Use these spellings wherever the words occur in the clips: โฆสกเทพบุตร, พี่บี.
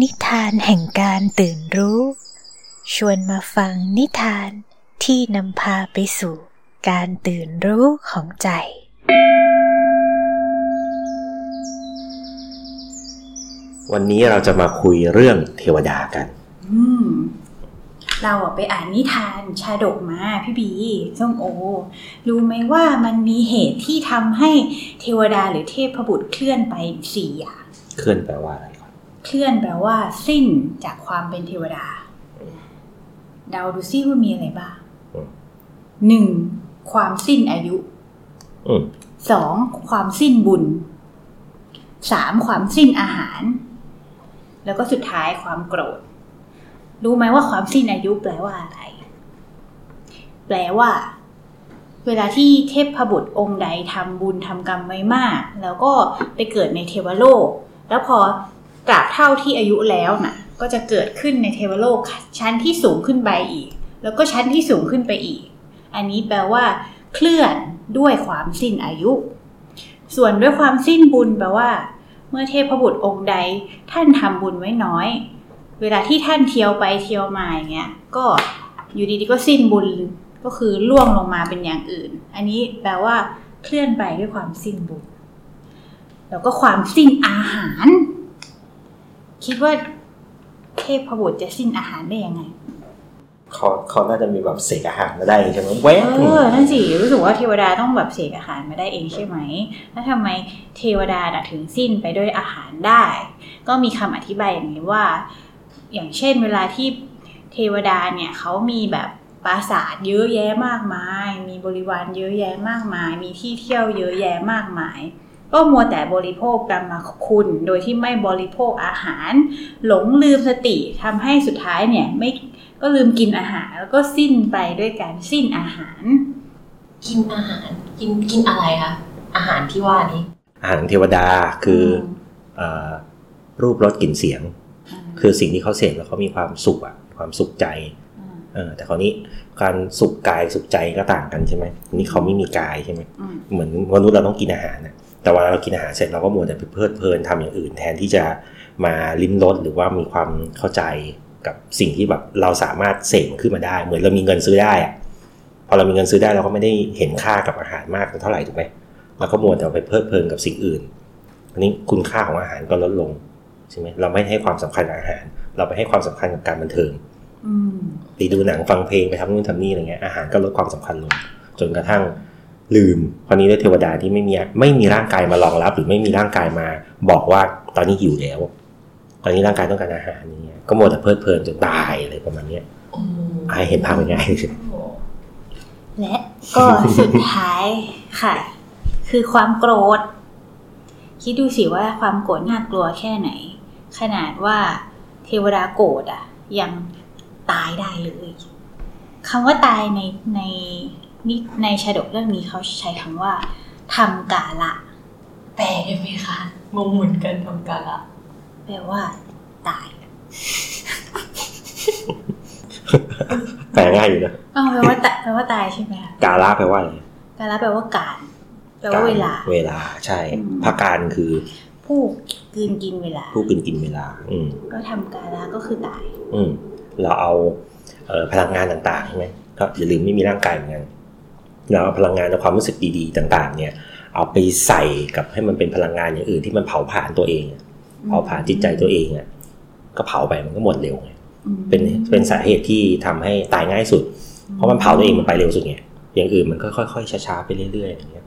นิทานแห่งการตื่นรู้ชวนมาฟังนิทานที่นำพาไปสู่การตื่นรู้ของใจวันนี้เราจะมาคุยเรื่องเทวดากันเราไปอ่านนิทานชาดกมาพี่บีส้มโอรู้ไหมว่ามันมีเหตุที่ทำให้เทวดาหรือเทพบุตรเคลื่อนไป4อย่างเคลื่อนแปลว่าอะไรก่อนเคลื่อนแปลว่าสิ้นจากความเป็นเทวดาเดาดูซิว่ามีอะไรบ้าง 1. ความสิ้นอายุ 2. ความสิ้นบุญ 3. ความสิ้นอาหารแล้วก็สุดท้ายความโกรธรู้ไหมว่าความสิ้นอายุแปลว่าอะไรแปลว่าเวลาที่เทพบุตรองค์ใดทำบุญทำกรรมไว้มากแล้วก็ไปเกิดในเทวโลกแล้วพอตราบเท่าที่อายุแล้วน่ะก็จะเกิดขึ้นในเทวโลกชั้นที่สูงขึ้นไปอีกแล้วก็ชั้นที่สูงขึ้นไปอีกอันนี้แปลว่าเคลื่อนด้วยความสิ้นอายุส่วนด้วยความสิ้นบุญแปลว่าเมื่อเทพบุตรองค์ใดท่านทำบุญไว้น้อยเวลาที่ท่านเที่ยวไปเที่ยวมาอย่างเงี้ยก็อยู่ดีๆก็สิ้นบุญก็คือล่วงลงมาเป็นอย่างอื่นอันนี้แปลว่าเคลื่อนไปด้วยความสิ้นบุญแล้วก็ความสิ้นอาหารคิดว่าเทพบุตรจะสิ้นอาหารได้ยังไงเขาน่าจะมีแบบเสกอาหารมาได้ใช่ไหมแวะนั่นสิรู้สึกว่าเทวดาต้องแบบเสกอาหารมาได้เองใช่ไหมแล้วทำไมเทวดาถึงสิ้นไปด้วยอาหารได้ก็มีคำอธิบายอย่างนี้ว่าอย่างเช่นเวลาที่เทวดาเนี่ยเขามีแบบปราสาทเยอะแยะมากมายมีบริวารเยอะแยะมากมายมีที่เที่ยวเยอะแยะมากมายก็มัวแต่บริโภคกรรมคุณโดยที่ไม่บริโภคอาหารหลงลืมสติทำให้สุดท้ายเนี่ยไม่ก็ลืมกินอาหารแล้วก็สิ้นไปด้วยการสิ้นอาหารกินอาหารกินอะไรคะอาหารที่ว่านี้อาหารเทวดาคือรูปรสกลิ่นเสียงคือสิ่งที่เขาเสพแล้วเขามีความสุขอะความสุขใจแต่คราวนี้การสุขกายสุขใจก็ต่างกันใช่ไหมนี่เขาไม่มีกายใช่ไหมเหมือนมนุษย์เราต้องกินอาหารนะแต่ว่าเรากินอาหารเสร็จเราก็มัวแต่เพลิดเพลินทำอย่างอื่นแทนที่จะมาลิ้มรสหรือว่ามีความเข้าใจกับสิ่งที่แบบเราสามารถเสพขึ้นมาได้เหมือนเรามีเงินซื้อได้อะพอเรามีเงินซื้อได้เราก็ไม่ได้เห็นค่ากับอาหารมากเท่าไหร่ถูกไหมเราก็มัวแต่ไปเพลิดเพลินกับสิ่งอื่นอันนี้คุณค่าของอาหารก็ลดลงใช่ไหมเราไม่ให้ความสำคัญกับอาหารเราไปให้ความสำคัญกับการบันเทิงตีดูหนังฟังเพลงไปทำนู่นทำนี่อะไรเงี้ยอาหารก็ลดความสำคัญลงจนกระทั่งลืมคราวนี้ด้วยเทวดาที่ไม่มีร่างกายมารองรับหรือไม่มีร่างกายมาบอกว่าตอนนี้หิวแล้วตอนนี้ร่างกายต้องการอาหารอย่างเงี้ยก็หมดแต่เพลิดเพลินจนตายเลยประมาณเนี้ยอายเห็นภาพเป็นไงและก็สุดท้ายค่ะคือความโกรธคิดดูสิว่าความโกรธน่ากลัวแค่ไหนขนาดว่าเทวดาโกรธอ่ะยังตายได้เลยคำว่าตายในชาดกเรื่องนี้เขาใช้คำว่าทำกาละแปลได้ไหมคะงงเหมือนกันทำกาละแปลว่าตายแปลง่ายอยู่นะแปลว่าตายใช่ไหมกาละแปลว่าอะไรกาละแปลว่าการแปลว่าเวลาใช่พระการคือผู้กินเวลาผู้กินเวลาก็ทำกาละก็คือตายเราเอาพลังงานต่างๆใช่ไหมก็อย่าลืมไม่มีร่างกายเหมือนกันเราเอาพลังงานเอาความรู้สึกดีๆต่างๆเนี่ยเอาไปใส่กับให้มันเป็นพลังงานอย่างอื่นที่มันเผาผ่านตัวเองเผาผ่านจิตใจตัวเองอ่ะก็เผาไปมันก็หมดเร็วไงเป็นสาเหตุที่ทำให้ตายง่ายสุดเพราะมันเผาตัวเองมันไปเร็วสุดไงอย่างอื่นมันค่อยๆช้าๆไปเรื่อยๆอย่างเงี้ย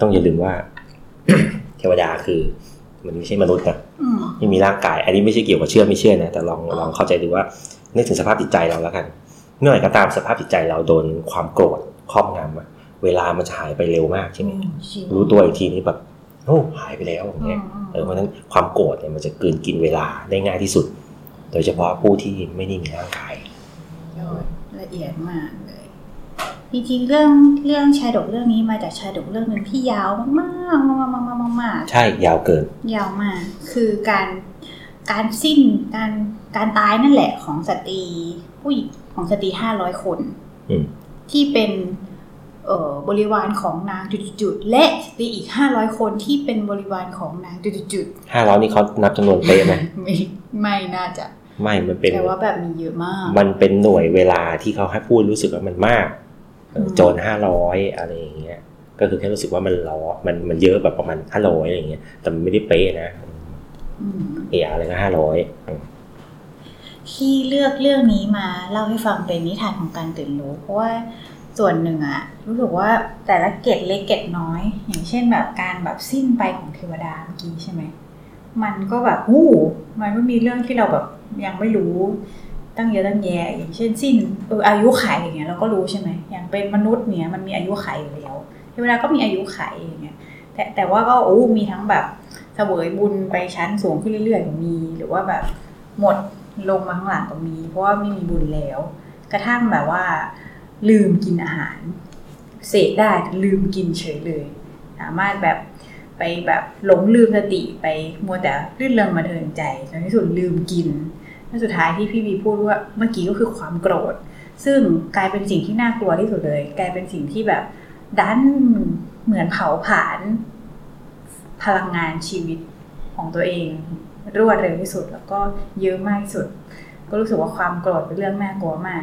ต้องอย่าลืมว่า เทวดาคือมันไม่ใช่มนุษย์นะไม่มีร่างกายอันนี้ไม่ใช่เกี่ยวกับเชื่อไม่เชื่อนะแต่ลองเข้าใจดูว่านึกถึงสภาพจิตใจเราแล้วกันเมื่อไหร่ก็ตามสภาพจิตใจเราโดนความโกรธครอบงำเวลามันจะหายไปเร็วมากใช่ไหมรู้ตัวอีกทีนี้แบบโอ้หายไปแล้วอย่างเงี้ยเพราะฉะนั้นความโกรธเนี่ยมันจะกลืนกินเวลาได้ง่ายที่สุดโดยเฉพาะผู้ที่ไม่ได้มีร่างกายละเอียดมากเลยจริงๆเรื่องชาดกเรื่องนี้มาจากชาดกเรื่องนึงที่ยาวมากๆมากๆใช่ยาวเกินยาวมากคือการสิ้นการตายนั่นแหละของสตรีผู้หญิงของสตรี500 คนที่เป็น บริวารของนางจุดๆและสตรีอีก500คนที่เป็นบริวารของนางจุดๆ500นี่เขานับจำนวนเป๊ะไหม ไม่น่าจะไม่มันเป็นแต่ว่าแบบมีเยอะมากมันเป็นหน่วยเวลาที่เขาให้พูดรู้สึกว่ามันมากโจร500อะไรอย่างเงี้ยก็คือแค่รู้สึกว่ามันล้อมันเยอะแบบประมาณ500อะไรอย่างเงี้ยแต่มันไม่ได้เป๊ะนะอะไรก็500ที่เลือกเรื่องนี้มาเล่าให้ฟังเป็นนิทานของการตื่นรู้เพราะว่าส่วนหนึ่งอะรู้สึกว่าแต่ละเกตเล็กเกตน้อยอย่างเช่นแบบการแบบสิ้นไปของเทวดาเมื่อกี้ใช่ไหมมันก็แบบหูมันก็มีเรื่องที่เราแบบยังไม่รู้ตั้งเยอะตั้งแยะอย่างเช่นสิ้นอายุไขอย่างเงี้ยเราก็รู้ใช่ไหมอย่างเป็นมนุษย์เนี่ยมันมีอายุไขอยู่แล้วเทวดาก็มีอายุไขอย่างเงี้ยแต่ว่าก็มีทั้งแบบเสวยบุญไปชั้นสูงขึ้นเรื่อยๆมีหรือว่าแบบหมดลงมาข้างหลังก็มีเพราะว่าไม่มีบุญแล้วกระทั่งแบบว่าลืมกินอาหารเสกได้ลืมกินเฉยเลยสามารถแบบไปแบบหลงลืมสติไปมัวแต่ลื่นเริงมาเทินใจจนที่สุดลืมกินและสุดท้ายที่พี่บีพูดว่าเมื่อกี้ก็คือความโกรธซึ่งกลายเป็นสิ่งที่น่ากลัวที่สุดเลยกลายเป็นสิ่งที่แบบดันเหมือนเผาผลาญพลังงานชีวิตของตัวเองรวดเร็วที่สุดแล้วก็เยอะมากที่สุดก็รู้สึกว่าความโกรธเป็นเรื่องน่ากลัวมาก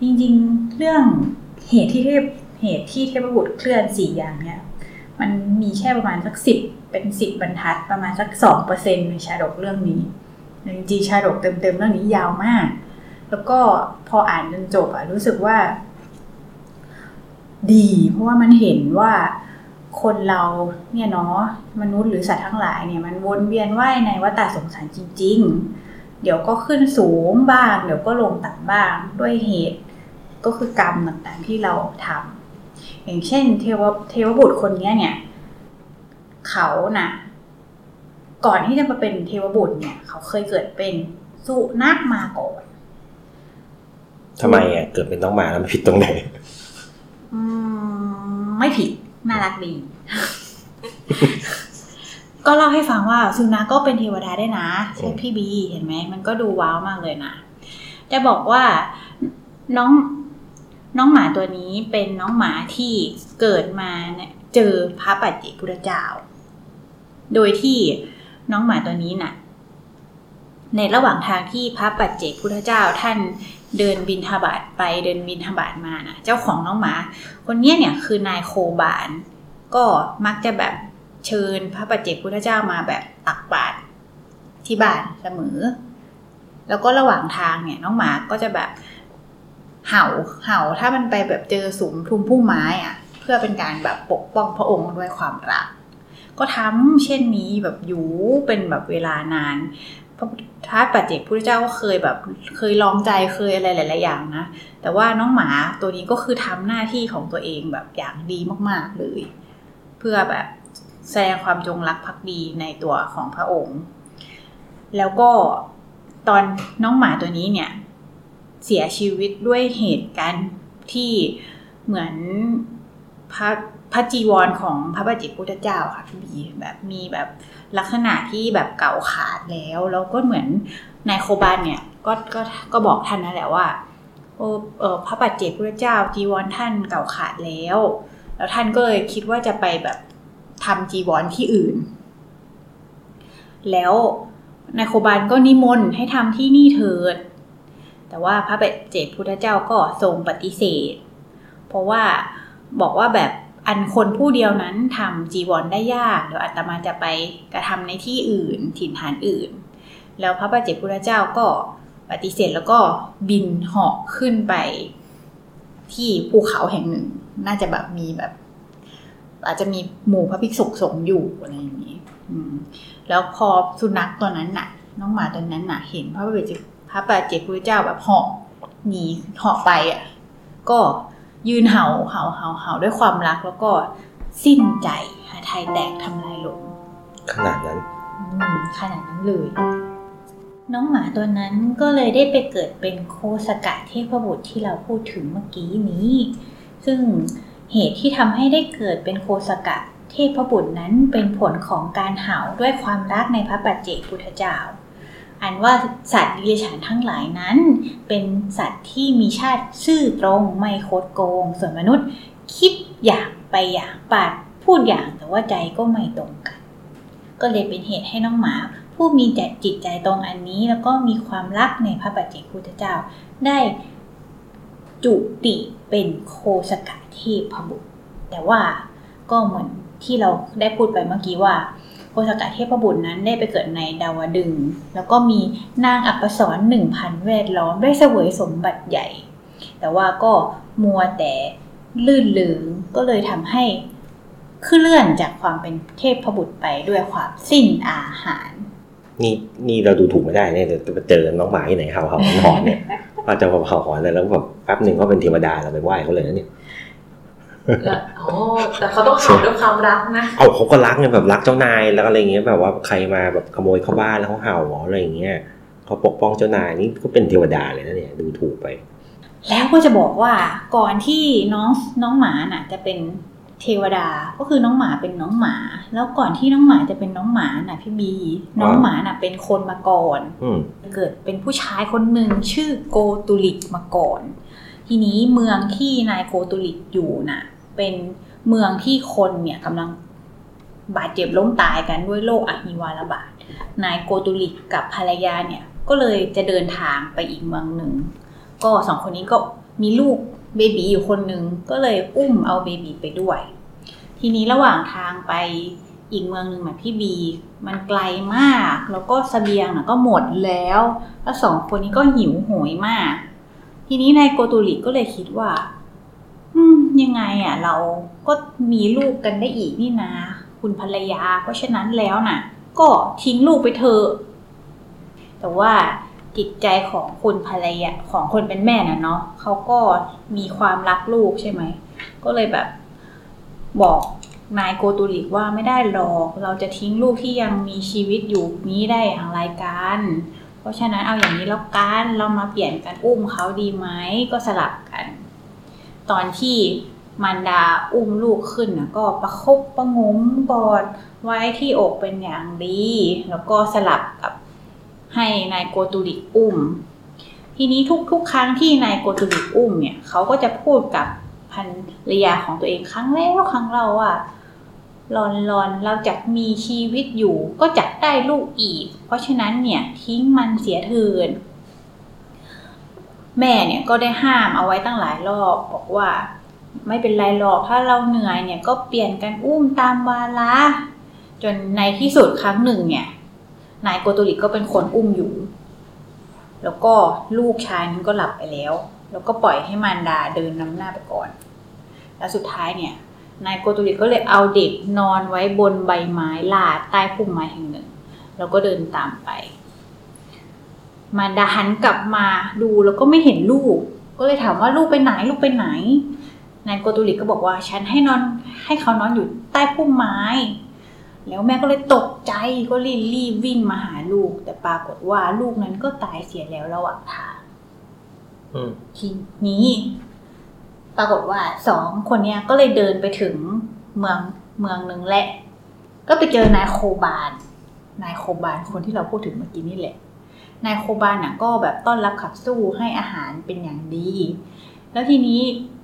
จริงๆเรื่องเหตุที่เทพบุตรเคลื่อน4อย่างเนี้ยมันมีแค่ประมาณสัก10เป็น10บรรทัดประมาณสัก 2% ในชาดกเรื่องนี้จริงๆชาดกเต็มๆเรื่องนี้ยาวมากแล้วก็พออ่านจนจบอ่ะรู้สึกว่าดีเพราะว่ามันเห็นว่าคนเราเนี่ยเนาะมนุษย์หรือสัตว์ทั้งหลายเนี่ยมันวนเวียนว่ายในวัฏสงสารจริงๆเดี๋ยวก็ขึ้นสูงบ้างเดี๋ยวก็ลงต่ำบ้างด้วยเหตุก็คือกรรมต่างๆที่เราทำอย่างเช่นเทวบุตรคนนี้เนี่ยเขาน่ะก่อนที่จะมาเป็นเทวบุตรเนี่ยเขาเคยเกิดเป็นสุนัขมาก่อนทำไมอ่ะเกิดเป็นน้องหมาแล้วมันผิดตรงไหนไม่ผิดน่ารักดี ก็เล่าให้ฟังว่าสุนัขก็เป็นเทวดาได้นะใช่พี่บีเห็นไหมมันก็ดูว้าวมากเลยนะจะบอกว่าน้องหมาตัวนี้เป็นน้องหมาที่เกิดมาเนี่ยเจอพระปัจเจกพุทธเจ้าโดยที่น้องหมาตัวนี้น่ะในระหว่างทางที่พระปัจเจกพุทธเจ้าท่านเดินบิณฑบาตไปเดินบิณฑบาตมานะเจ้าของน้องหมาคนนี้เนี่ยคือนายโคบาลก็มักจะแบบเชิญพระปัจเจกพุทธเจ้ามาแบบตักบาตรที่บ้านเสมอแล้วก็ระหว่างทางเนี่ยน้องหมาก็จะแบบเห่าถ้ามันไปแบบเจอสุมทุมพุ่มไม้อ่ะเพื่อเป็นการแบบปกป้องพระองค์ด้วยความรักก็ทำเช่นนี้แบบอยู่เป็นแบบเวลานานพระปัจเจกพุทธเจ้าก็เคยแบบเคยลองใจเคยอะไรหลายๆอย่างนะแต่ว่าน้องหมาตัวนี้ก็คือทำหน้าที่ของตัวเองแบบอย่างดีมากๆเลยเพื่อแบบแสดงความจงรักภักดีในตัวของพระองค์แล้วก็ตอนน้องหมาตัวนี้เนี่ยเสียชีวิตด้วยเหตุการณ์ที่เหมือนพระจีวรของพระปัจเจกพุทธเจ้าค่ะมีแบบลักษณะที่แบบเก่าขาดแล้วก็เหมือนนายโคบาลเนี่ยก็บอกท่านนั่นแหละว่าพระปัจเจกพุทธเจ้าจีวรท่านเก่าขาดแล้วท่านก็เลยคิดว่าจะไปแบบทำจีวรที่อื่นแล้วนายโคบาลก็นิมนต์ให้ทำที่นี่เถิดแต่ว่าพระปัจเจกพุทธเจ้าก็ทรงปฏิเสธเพราะว่าบอกว่าแบบอันคนผู้เดียวนั้นทำจีวรได้ยากเดี๋ยวอาตมาจะไปกระทำในที่อื่นถิ่นฐานอื่นแล้วพระปัจเจกพุทธเจ้าก็ปฏิเสธแล้วก็บินเหาะขึ้นไปที่ภูเขาแห่งหนึ่งน่าจะแบบมีแบบอาจจะมีหมู่พระภิกษุสงฆ์อยู่อะไรอย่างนี้แล้วพอสุนัขตัวนั้นน่ะน้องหมาตัวนั้นน่ะเห็นพระปัจเจกพุทธเจ้าแบบเหาะหนีเหาะไปอ่ะก็ยืนเห่าด้วยความรักแล้วก็สิ้นใจหาไทยแตกทำลายลงขนาดนั้นเลยน้องหมาตัวนั้นก็เลยได้ไปเกิดเป็นโคสกะเทพบุตรที่เราพูดถึงเมื่อกี้นี้ซึ่งเหตุที่ทำให้ได้เกิดเป็นโคสกะเทพบุตรนั้นเป็นผลของการเห่าด้วยความรักในพระปัจเจกพุทธเจ้าอันว่าสัตว์เดรัจฉานทั้งหลายนั้นเป็นสัตว์ที่มีชาติซื่อตรงไม่คดโกงส่วนมนุษย์ คิดอย่างไปอย่างปาดพูดอย่างแต่ว่าใจก็ไม่ตรงกันก็เลยเป็นเหตุให้น้องหมาผู้มีจิตใจตรงอันนี้แล้วก็มีความรักในพระปัจเจกพุทธเจ้าได้จุติเป็นโคสกเทพบุตรแต่ว่าก็เหมือนที่เราได้พูดไปเมื่อกี้ว่าโคสกเทพบุตรนั้นได้ไปเกิดในดาวดึงส์แล้วก็มีนางอัปสร 1,000 แวดล้อมได้เสวยสมบัติใหญ่แต่ว่าก็มัวแต่ลื่นลืมก็เลยทำให้คือเลื่อนจากความเป็นเทพบุตรไปด้วยความสิ้นอาหารนี่เราดูถูกไม่ได้เนี่ยจะไปเจอน้องหมาที่ไหนเขาหอนเนี่ยอาจจะเห่าหอนแล้วแบบแป๊บหนึ่งก็เป็นเทวดาเราไปไหว้เขาเลยนะเนี่ยอ๋อแต่เขาต้องเห่าด้วยความรักนะเอ้าเขาก็รักไงแบบรักเจ้านายแล้วอะไรเงี้ยแบบว่าใครมาแบบขโมยเข้าบ้านแล้วเขาเห่าอะไรอย่างเงี้ยเขาปกป้องเจ้านายนี่ก็เป็นเทวดาเลยนะเนี่ยดูถูกไปแล้วก็จะบอกว่าก่อนที่น้องหมาน่ะจะเป็นเทวดาก็คือน้องหมาเป็นน้องหมาแล้วก่อนที่น้องหมาจะเป็นน้องหมาน่ะพี่บีน้องหมาน่ะเป็นคนมาก่อนเกิดเป็นผู้ชายคนหนึ่งชื่อโกตุลิกมาก่อนทีนี้เมืองที่นายโกตุลิกอยู่น่ะเป็นเมืองที่คนเนี่ยกำลังบาดเจ็บล้มตายกันด้วยโรคอหิวาตบาดนายโกตุลิกกับภรรยาเนี่ยก็เลยจะเดินทางไปอีกเมืองหนึ่งก็สองคนนี้ก็มีลูกเบบีอยู่คนหนึ่งก็เลยอุ้มเอาเบบีไปด้วยทีนี้ระหว่างทางไปอีกเมืองหนึ่งแบบพี่บีมันไกลมากแล้วก็เสบียงน่ะก็หมดแล้วสองคนนี้ก็หิวโหยมากทีนี้นายโกตุลิกก็เลยคิดว่ายังไงอ่ะเราก็มีลูกกันได้อีกนี่นะคุณภรรยาเพราะฉะนั้นแล้วน่ะก็ทิ้งลูกไปเถอะแต่ว่าจิตใจของคุณภรรยาของคนเป็นแม่น่ะเนาะเขาก็มีความรักลูกใช่ไหมก็เลยแบบบอกนายโกตุลิกว่าไม่ได้หรอกเราจะทิ้งลูกที่ยังมีชีวิตอยู่นี้ได้อย่างไรกันเพราะฉะนั้นเอาอย่างนี้แล้วกันเรามาเปลี่ยนกันอุ้มเขาดีไหมก็สลับกันตอนที่มารดาอุ้มลูกขึ้นนะก็ประคบประงมกอดไว้ที่อกเป็นอย่างดีแล้วก็สลับกับให้นายโกตุลิกอุ้มทีนี้ทุกครั้งที่นายโกตุลิกอุ้มเนี่ยเขาก็จะพูดกับภรรยาของตัวเองครั้งแล้วครั้งเล่าว่าหลอนเราจักมีชีวิตอยู่ก็จักได้ลูกอีกเพราะฉะนั้นเนี่ยทิ้งมันเสียเถินแม่เนี่ยก็ได้ห้ามเอาไว้ตั้งหลายรอบบอกว่าไม่เป็นไรหรอกถ้าเราเหนื่อยเนี่ยก็เปลี่ยนกันอุ้มตามวาระจนในที่สุดครั้งหนึ่งเนี่ยนายโกตุลิกก็เป็นคนอุ้มอยู่แล้วก็ลูกชายนั้นก็หลับไปแล้วก็ปล่อยให้มารดาเดินนำหน้าไปก่อนแล้วสุดท้ายเนี่ยนายโกตุลิกก็เลยเอาเด็กนอนไว้บนใบไม้ลาดใต้พุ่มไม้แห่งหนึ่งแล้วก็เดินตามไปมารดาหันกลับมาดูแล้วก็ไม่เห็นลูกก็เลยถามว่าลูกไปไหนนายโกตุลิกก็บอกว่าฉันให้เขานอนอยู่ใต้พุ่มไม้แล้วแม่ก็เลยตกใจก็รีบวิ่งมาหาลูกแต่ปรากฏว่าลูกนั้นก็ตายเสียแล้วระหว่างทางทีนี้ปรากฏว่าสองคนเนี้ยก็เลยเดินไปถึงเมืองนึงแหละก็ไปเจอนายโคบานคนที่เราพูดถึงเมื่อกี้นี่แหละนายโคบานน่ะก็แบบต้อนรับขับสู้ให้อาหารเป็นอย่างดีแล้วทีนี้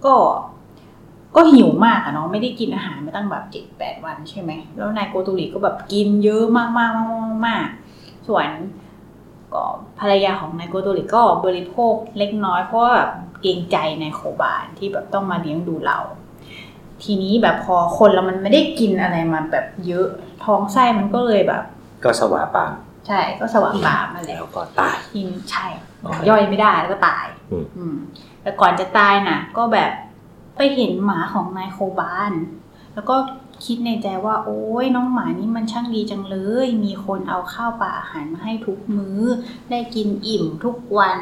ก็หิวมากอะเนาะไม่ได้กินอาหารมาตั้งแบบ 7-8 วันใช่ไหมแล้วนายโกตุลิกก็แบบกินเยอะมากส่วนก็ภรรยาของนายโกตุลิกก็บริโภคเล็กน้อยเพราะแบบเกรงใจนายโคบานที่แบบต้องมาเลี้ยงดูเราทีนี้แบบพอคนแล้วมันไม่ได้กินอะไรมาแบบเยอะท้องไส้มันก็เลยแบบก็สวะปามใช่ก็สวะปามมาแล้วก็ตายกินใช่ย่อยไม่ได้แล้วก็ตายแต่ก่อนจะตายน่ะก็แบบไปเห็นหมาของนายโคบานแล้วก็คิดในใจว่าโอ๊ยน้องหมานี่มันช่างดีจังเลยมีคนเอาข้าวปลาอาหารมาให้ทุกมื้อได้กินอิ่มทุกวัน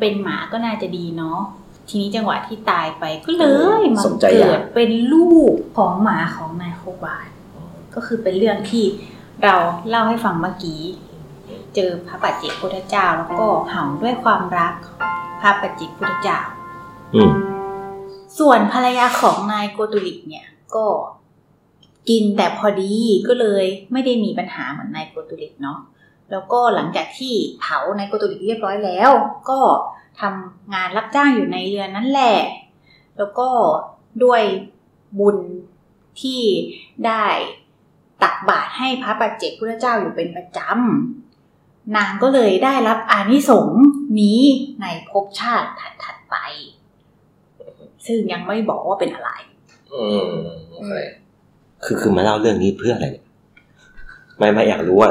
เป็นหมาก็น่าจะดีเนาะทีนี้จังหวะที่ตายไปก็เลยมันเกิดเป็นลูกของหมาของนายโคบานก็คือเป็นเรื่องที่เราเล่าให้ฟังเมื่อกี้เจอพระปัจเจกพุทธเจ้าแล้วก็เห่าด้วยความรักพระปัจเจกพุทธเจ้าส่วนภรรยาของนายโกตุลิกเนี่ยก็กินแต่พอดีก็เลยไม่ได้มีปัญหาเหมือนนายโกตุลิกเนาะแล้วก็หลังจากที่เผานายโกตุลิกเรียบร้อยแล้วก็ทำงานรับจ้างอยู่ในเรือนนั่นแหละแล้วก็ด้วย บุญที่ได้ตักบาตรให้พระปัจเจกพุทธเจ้าอยู่เป็นประจำนางก็เลยได้รับอานิสงส์นี้ในภพชาติถัดๆไปซึ่งยังไม่บอกว่าเป็นอะไรคือมาเล่าเรื่องนี้เพื่ออะไรไม่อยากรู้ว่า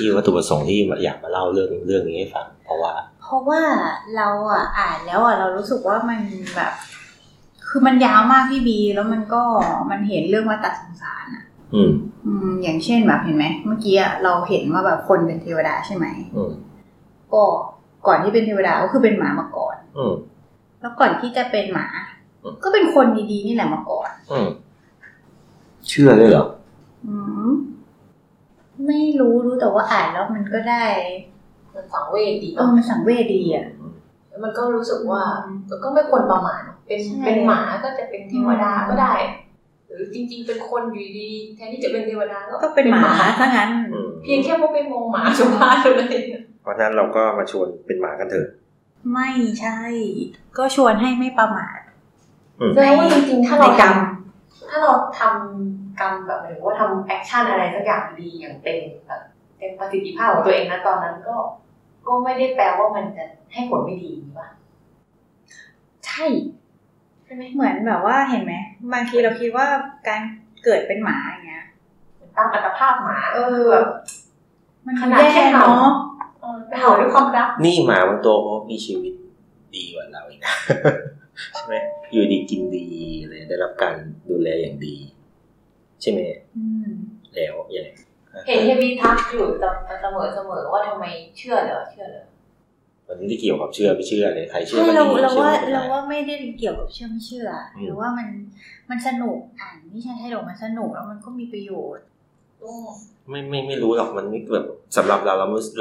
ที่วัตถุประสงค์ที่อยากมาเล่าเรื่องนี้ให้ฟังเพราะว่าเราอ่านแล้วเรารู้สึกว่ามันแบบคือมันยาวมากพี่บีแล้วมันเห็นเรื่องวัฏฏะสงสารอย่างเช่นแบบเห็นไหมเมื่อกี้เราเห็นว่าแบบคนเป็นเทวดาใช่ไหมก็ก่อนที่เป็นเทวดาก็คือเป็นหมามาก่อนแล้วก่อนที่จะเป็นหมาก็เป็นคนดีๆนี่แหละมาก่อนเชื่อเลยเหรอไม่รู้แต่ว่าอ่านแล้วมันก็ได้มันสังเวชดีมันสังเวชดีมันก็รู้สึกว่ามันก็ไม่ควรประมาทเป็นหมาก็จะเป็นเทวดาก็ได้หรือจริงๆเป็นคนอยู่ดีแทนที่จะเป็นเทวดาก็เป็นหมาซะงั้นเพียงแค่พวกไปมองหมาชาวบ้านเลยเพราะนั้นเราก็มาชวนเป็นหมากันเถอะไม่ใช่ก็ชวนให้ไม่ประมาทแสดงว่าจริงๆถ้าเราทำกรรมแบบหรือว่าทำแอคชั่นอะไรสักอย่างดีอย่างเต็มแบบเต็มประสิทธิภาพของตัวเองนะตอนนั้นก็ไม่ได้แปลว่ามันจะให้ผลไม่ดีป่ะใช่ใช่ไหมเหมือนแบบว่าเห็นไหมบางทีเราคิดว่าการเกิดเป็นหมาอย่างเงี้ยตามอัตภาพหมามันขนาดแค่เนาะไปเห่าด้วยความรักนี่หมามันโตมีชีวิตดีกว่าเราอีกนะใช่ไหมอยู่ดีกินดีเลยได้รับการดูแลอย่างดีใช่ไหมแล้วอย่างเห็นที่มีทักอยู่เสมอว่าทำไมเชื่อเหรอวันนี้ที่เกี่ยวกับเชื่อไม่เชื่อเลยใครเชื่อไม่เชื่อเราว่าไม่ได้เกี่ยวกับเชื่อไม่เชื่อหรือว่ามันสนุกอ่านนิทานไทยโด่งมันสนุกแล้วมันก็มีประโยชน์ไม่รู้หรอกมันไม่แบบสำหรับเร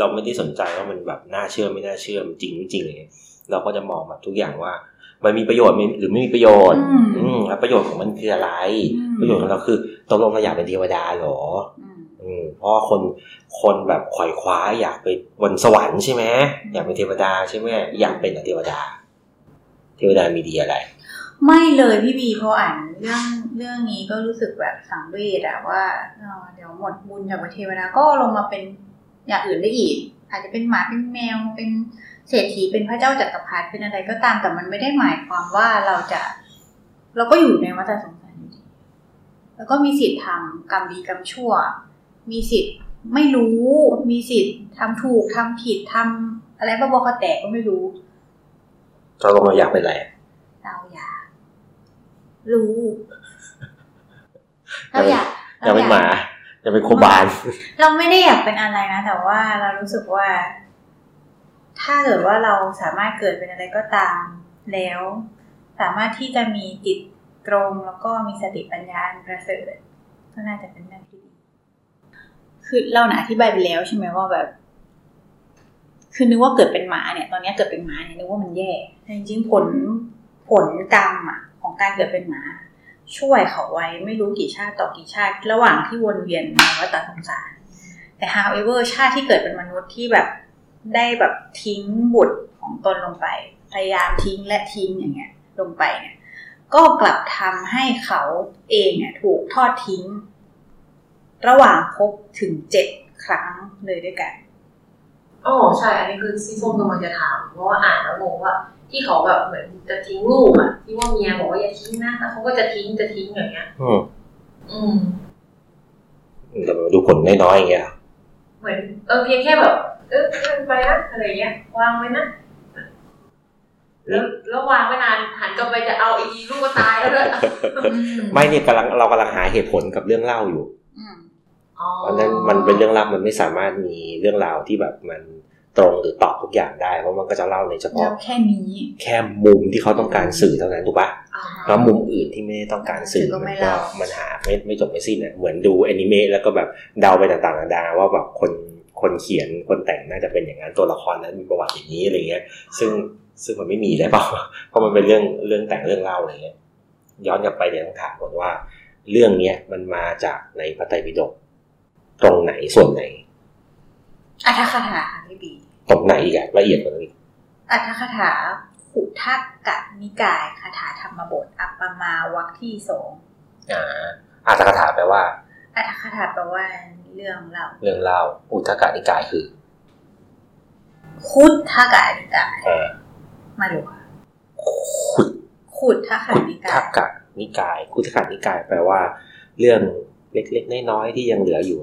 าไม่ได้สนใจว่ามันแบบน่าเชื่อไม่น่าเชื่อจริงไม่จริงอะไรเราก็จะมองแบบทุกอย่างว่ามันมีประโยชน์หรือไม่มีประโยชน์แล้วประโยชน์ของมันคืออะไรประโยชน์ของเราคือตกลงเราอยากเป็นเทวดาหรอเพราะคนแบบขวอยคว้าอยากไปบนสวรรค์ใช่ไหมอยากเป็นเทวดาใช่ไหมอยากเป็นเทวดามีดีอะไรไม่เลยพี่บีพออ่านเรื่องนี้ก็รู้สึกแบบสังเวชว่าเดี๋ยวหมดบุญจากเทวดาก็ลงมาเป็นอย่างอื่นได้อีกอาจจะเป็นหมาเป็นแมวเป็นเศรษฐีเป็นพระเจ้าจักรพรรดิเป็นอะไรก็ตามแต่มันไม่ได้หมายความว่าเราก็อยู่ในวัฏสงสารอยู่ดีแล้วก็มีสิทธิ์ทำกรรมดีกรรมชั่วมีสิทธิ์ไม่รู้มีสิทธิ์ทำถูกทำผิดทำอะไรบ้าบอคอแตกก็ไม่รู้เราอยากเป็นอะไรเราอยากรู้เราอยากเป็นหมาอยากเป็นโคบานเราไม่ได้อยากเป็นอะไรนะแต่ว่าเรารู้สึกว่าถ้าเกิดว่าเราสามารถเกิดเป็นอะไรก็ตามแล้วสามารถที่จะมีจิตตรงแล้วก็มีสติปัญญาประเสริฐก็น่าจะเป็นเรื่องที่ดีคือเราอธิบายไปแล้วใช่ไหมว่าแบบคือนึกว่าเกิดเป็นหมาเนี่ยตอนนี้เกิดเป็นหมาเนี่ยนึกว่ามันแย่แต่จริงๆผลกรรมของการเกิดเป็นหมาช่วยเขาไว้ไม่รู้กี่ชาติต่อกี่ชาติระหว่างที่วนเวียนในวัฏสงสารแต่ however ชาติที่เกิดเป็นมนุษย์ที่แบบได้แบบทิ้งบุตรของตนลงไปพยายามทิ้งและทิ้งอย่างเงี้ยลงไปเนี่ยก็กลับทำให้เขาเองเนี่ยถูกทอดทิ้งระหว่างพบถึง7ครั้งเลยด้วยกันอ๋อใช่อันนี้คือซีส้มกำลังจะถามเพราะว่าอ่านแล้วงงว่าที่เขาแบบเหมือนจะทิ้งลูกที่ว่าเมียบอกว่าอย่าทิ้งนะแล้วเขาก็จะทิ้งอย่างเงี้ยแต่ดูผลน้อยๆอย่างเงี้ยเหมือนเพียงแค่แบบขึ้นไปนะอะไรเงี้ยวางไว้นะแล้ววางไว้นานหันกลับไปจะเอาอีกลูกก็ตายแล้วด้วยไม่เนี่ยเรากำลังหาเหตุผลกับเรื่องเล่าอยู่เพราะนั้นมันเป็นเรื่องเล่ามันไม่สามารถมีเรื่องราวที่แบบมันตรงหรือตอบทุกอย่างได้เพราะมันก็จะเล่าในเฉพาะแค่นี้แค่มุมที่เขาต้องการสื่อเท่านั้นถูกปะแล้วมุมอื่นที่ไม่ต้องการสื่อมันหาไม่จบไม่สิ้นเนี่ยเหมือนดูแอนิเมะแล้วก็แบบเดาไปต่างๆนานาว่าแบบคนเขียนคนแต่งน่าจะเป็นอย่างนั้นตัวละครนั้นมีประวัติอย่างนี้อะไรเงี้ยซึ่งมันไม่มีได้เปล่าเพราะมันเป็นเรื่องแต่งเรื่องเล่าอะไรเงี้ยย้อนกลับไปเนี่ยต้องถามก่อนว่าเรื่องเนี้ยมันมาจากในพระไตรปิฎกตรงไหนส่วนไหนอัตถคถาพี่บีตรงไหนอีกละเอียดกว่านี้อัตถคถาขุททกนิกายคาถาธรรมบทอัปปมาวรรคที่2 อัตถกถาแปลว่าเรื่องเล่าอุทกนิกายคือคุทธกนิกายมาดูค่ะคุทธกนิกายคุทธกนิกายแปลว่าเรื่องเล็กๆน้อยๆที่ยังเหลืออยู่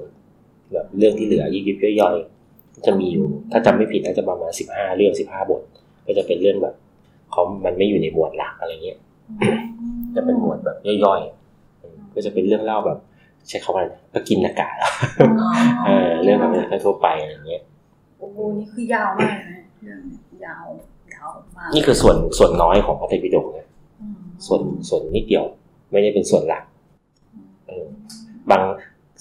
แบบเรื่องที่เหลือยิบๆย่อยๆจะมีอยู่ถ้าจำไม่ผิดน่าจะประมาณ15เรื่อง15บทก็จะเป็นเรื่องแบบเขามันไม่อยู่ในหมวดหลักอะไรเงี้ยจะเป็นหมวดแบบย่อยๆก็จะเป็นเรื่องเล่าแบบใช้คำว่าก็กินอากาศแล้วเรื่องแบบนี้ทั่วไปอะไรเงี้ยโอ้โหนี่คือยาวมากนะเรื่องยาวมากนี่คือส่วนน้อยของพระไตรปิฎกนะส่วนนิดเดียวไม่ได้เป็นส่วนหลักบาง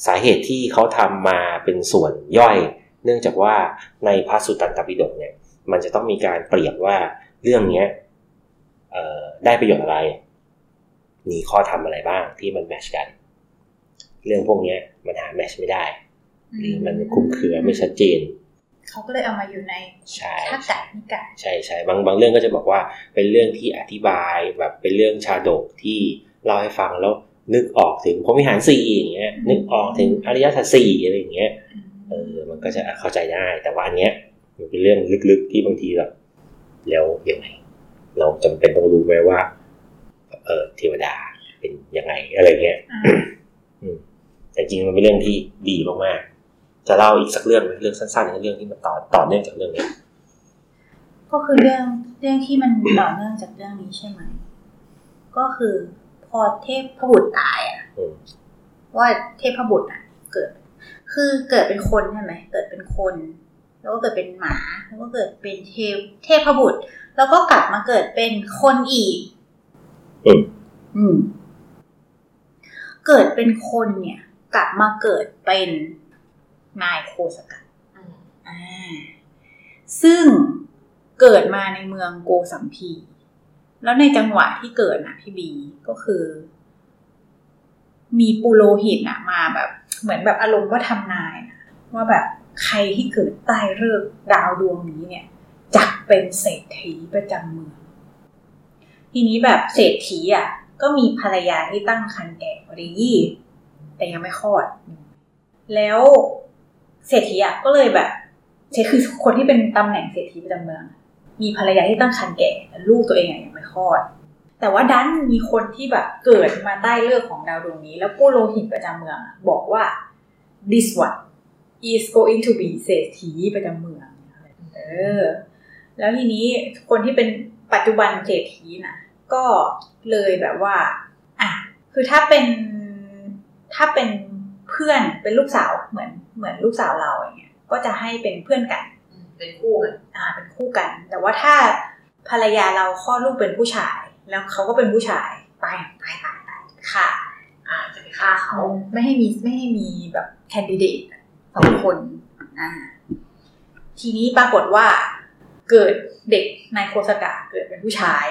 สาเหตุที่เขาทำมาเป็นส่วนย่อยเนื่องจากว่าในพระสุตตันตปิฎกเนี่ยมันจะต้องมีการเปรียบว่าเรื่องนี้ได้ประโยชน์อะไรมีข้อธรรมอะไรบ้างที่มันแมทช์กันเรื่องพวกนี้มันหาแมทช์ไม่ได้หรือมันคลุมเครือไม่ชัดเจนเขาก็เลยเอามาอยู่ในทักษะนิกายใช่บางเรื่องก็จะบอกว่าเป็นเรื่องที่อธิบายแบบเป็นเรื่องชาดกที่เล่าให้ฟังแล้วนึกออกถึงพรหมวิหาร4อย่างเงี้ยนึกออกถึงอริยสัจ4อะไรอย่างเงี้ยมันก็จะเข้าใจได้แต่ว่าอันเนี้ยมันเป็นเรื่องลึกๆที่บางทีแบบแล้วยังไงเราจำเป็นต้องรู้ไว้ว่าเทวดาเป็นยังไงอะไรเงี้ยแต่จริงมันเป็นเรื่องที่ดีมากๆจะเล่าอีกสักเรื่องเรื่องสั้นๆเรื่องที่มันต่อเนื่องจากเรื่องนี้ก็คือเรื่องที่มันต่อเนื่องจากเรื่องนี้ใช่ไหมก็คือพอเทพพบุตรตายอ่ะว่าเทพพบุตรอ่ะเกิดเป็นคนใช่ไหมเกิดเป็นคนแล้วก็เกิดเป็นหมาแล้วก็เกิดเป็นเทพบุตรแล้วก็กลับมาเกิดเป็นคนอีกเกิดเป็นคนเนี่ยกลับมาเกิดเป็นนายโคสกะซึ่งเกิดมาในเมืองโกสัมพีแล้วในจังหวะที่เกิดนะพี่บีก็คือมีปุโรหิตนะมาแบบเหมือนแบบอารมณ์ก็ทำนายนะว่าแบบใครที่เกิดใต้ฤกษ์ดาวดวงนี้เนี่ยจักเป็นเศรษฐีประจำเมืองทีนี้แบบเศรษฐีอ่ะก็มีภรรยาที่ตั้งครรภ์แก่พอดีแต่ยังไม่คลอดแล้วเศรษฐีอ่ะก็เลยแบบคือคนที่เป็นตำแหน่งเศรษฐีประจำเมืองมีภรรยาที่ตั้งครรภ์แก่แต่ลูกตัวเองยังไม่คลอดแต่ว่าดันมีคนที่แบบเกิดมาใต้ฤกษ์ของดาวดวงนี้แล้วปุโรหิตประจำเมืองบอกว่า this one is going to be เศรษฐีประจำเมืองแล้วทีนี้คนที่เป็นปัจจุบันเศรษฐีนะก็เลยแบบว่าคือถ้าเป็นเพื่อนเป็นลูกสาวเหมือนลูกสาวเราอย่างเงี้ยก็จะให้เป็นเพื่อนกันเป็นคู่กันเป็นคู่กันแต่ว่าถ้าภรรยาเราคลอดลูกเป็นผู้ชายแล้วเขาก็เป็นผู้ชายตายค่ะจะไปฆ่าเขาไม่ให้มีแบบแคนดิเดต2คนทีนี้ปรากฏว่าเกิดเด็กนายโคสกะเกิดเป็นผู้ชาย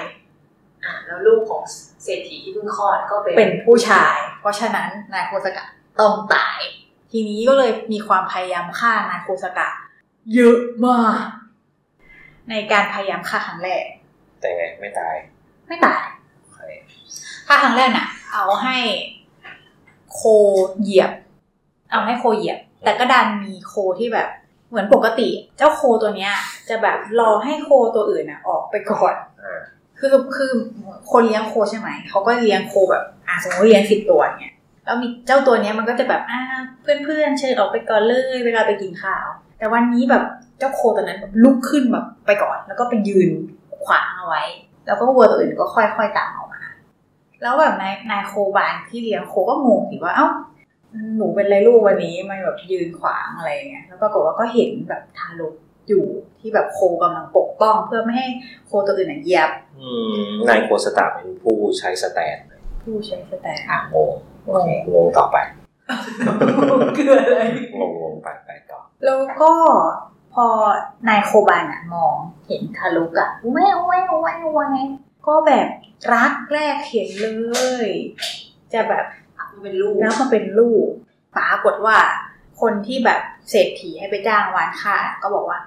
แล้วลูกของเศรษฐีที่เพิ่งคลอดก็เป็นผู้ชายเพราะฉะนั้นนายโคสกะต้องตายทีนี้ก็เลยมีความพยายามฆ่านายโคสกะเยอะมากในการพยายามฆ่าครั้งแรกแต่ไงไม่ตายฆ่าครั้งแรกน่ะเอาให้โคเหยียบแต่ก็ดันมีโคที่แบบเหมือนปกติเจ้าโคตัวเนี้ยจะแบบรอให้โคตัวอื่นน่ะออกไปก่อนคือคนเลี้ยงโคใช่ไหมเขาก็เลี้ยงโคแบบสมมติเลี้ยง10ตัวเนี่ยแล้วมีเจ้าตัวเนี้ยมันก็จะแบบเพื่อนๆเชิญออกไปก่อนเลยเวลาไปกินข้าวแต่วันนี้แบบเจ้าโคตัวนั้นแบบลุกขึ้นแบบไปก่อนแล้วก็ไปยืนขวางเอาไว้แล้วก็วัวตัวอื่นก็ค่อยๆตามออกมาแล้วแบบนายโคบานที่เลี้ยงโคก็งงสิว่าเอ้าหนูเป็นไรลูกวันนี้มันแบบยืนขวางอะไรเงี้ยแล้วปรากฏว่าก็เห็นแบบทารกอยู่ที่แบบโคกำลังปกป้องเพื่อไม่ให้โคตัวอื่นเหยียบนายโคสตาเป็นผู้ใช้สแตนงงต่อไปเกิดอะไรงงไปต่อแล้วก็พอนายโคบานมองเห็นทารกอ่ะแววก็แบบรักแรกเห็นเลยจะแบบเป็นลูกแล้วก็เป็นลูกปรากฏว่าคนที่แบบเศรษฐีให้ไปจ้างวานฆ่าก็บอกว่า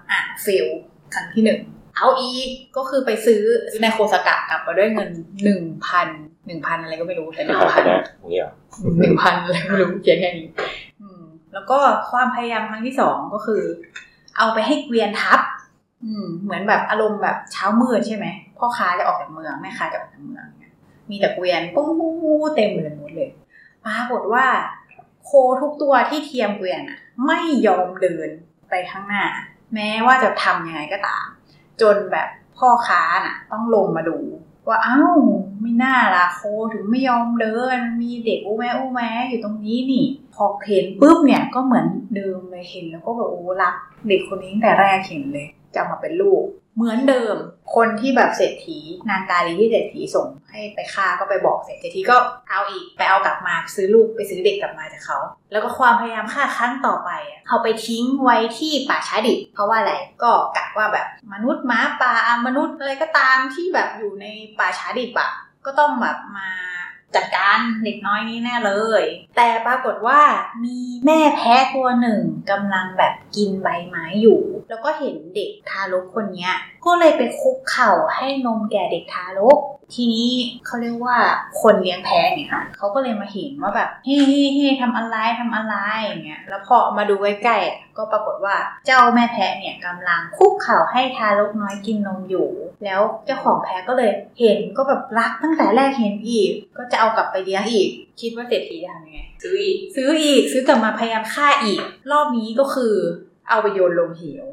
เฟลครั้งที่1 เอาอีกก็คือไปซื้อในโคซากะกลับมาด้วยเงิน 1,000 อะไรก็ไม่รู้แต่ 1,000 อะไรไม่รู้เขียนแค่นี้แล้วก็ความพยายามครั้งที่2ก็คือเอาไปให้เกวียนทับเหมือนแบบอารมณ์แบบเช้ามืดใช่ไหมพ่อค้าจะออกจากเมืองแม่ค้าจะออกจากเมืองมีแต่เกวียนปุ้งๆเต็มเลยหมดเลยปรากฏว่าโคทุกตัวที่เทียมเกวียนอ่ะไม่ยอมเดินไปข้างหน้าแม้ว่าจะทำยังไงก็ตามจนแบบพ่อค้าน่ะต้องลงมาดูว่าอ้าวไม่น่าละโคถึงไม่ยอมเดินมีเด็กอู้แม่อยู่ตรงนี้นี่พอเห็นปุ๊บเนี่ยก็เหมือนเดิมเลยเห็นแล้วก็แบบโอ้รักเด็กคนนี้ตั้งแต่แรกเห็นเลยจะมาเป็นลูกเหมือนเดิมคนที่แบบเศรษฐีนางกาลีที่เศรษฐีส่งให้ไปฆ่าก็ไปบอกเศรษฐีก็เอาอีกไปเอากลับมาซื้อลูกไปซื้อเด็กกลับมาจากเขาแล้วก็ความพยายามฆ่าครั้งต่อไปเอาไปทิ้งไว้ที่ป่าช้าดิบเพราะว่าอะไรก็กะว่าแบบมนุษย์หมาป่ามนุษย์อะไรก็ตามที่แบบอยู่ในป่าช้าดิบอะก็ต้องแบบมาจัดการเด็กน้อยนี่แน่เลยแต่ปรากฏว่ามีแม่แพะตัวหนึ่งกำลังแบบกินใบไม้อยู่แล้วก็เห็นเด็กทารกคนนี้ก็เลยไปคุกเข่าให้นมแก่เด็กทารกทีนี้เขาเรียกว่าคนเลี้ยงแพะเนี่ยเขาก็เลยมาเห็นว่าแบบเฮ้ยๆๆทำอะไรอย่างเงี้ยแล้วพอมาดูใกล้ๆก็ปรากฏว่าเจ้าแม่แพะเนี่ยกำลังคุกเข่าให้ทารกน้อยกินนมอยู่แล้วเจ้าของแพะก็เลยเห็นก็แบบรักตั้งแต่แรกเห็นอีกก็จะเอากลับไปเลี้ยงอีกคิดว่าเศรษฐีจะทำยังไงซื้ออีกซื้อกลับมาพยายามฆ่าอีกรอบนี้ก็คือเอาไปโยนลงเหว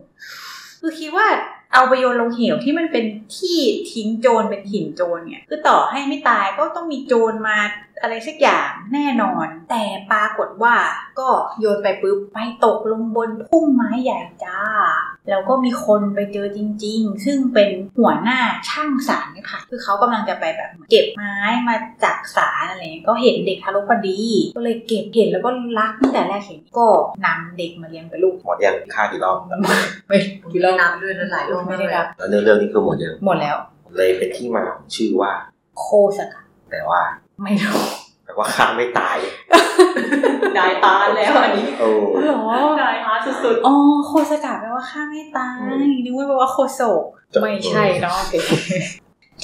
คือคิดว่าเอาไปโยนลงเหวที่มันเป็นที่ทิ้งโจรเป็นถิ่นโจรเนี่ยคือต่อให้ไม่ตายก็ต้องมีโจรมาอะไรสักอย่างแน่นอนแต่ปรากฏว่าก็โยนไปปุ๊บไปตกลงบนพุ่มไม้ใหญ่จ้าแล้วก็มีคนไปเจอจริงๆซึ่งเป็นหัวหน้าช่างสารนี่ค่ะคือเขากำลังจะไปแบบเก็บไม้มาจักสารอะไรก็เห็นเด็กทารกพอดีก็เลยเก็บเห็นแล้วก็รักตั้งแต่แรกเห็นก็นำเด็กมาเลี้ยงเป็นลูกหมดยังฆ่ากี่รอบไม่กี่รอบนับเรื่องนั้นหลายรอบไม่ได้นับแล้วเรื่องนี้คือหมดยังหมดแล้วเลยเป็นที่มาของชื่อว่าโคซากะแต่ว่าไม่รู้แปลว่าข้าไม่ตายได้ตายแล้วอันนี้โอ้หรอได้ฮาสุดๆอ๋อโคซากะแปลว่าข้าไม่ตายนึกว่าแปลว่าโคโซกไม่ใช่เนาะ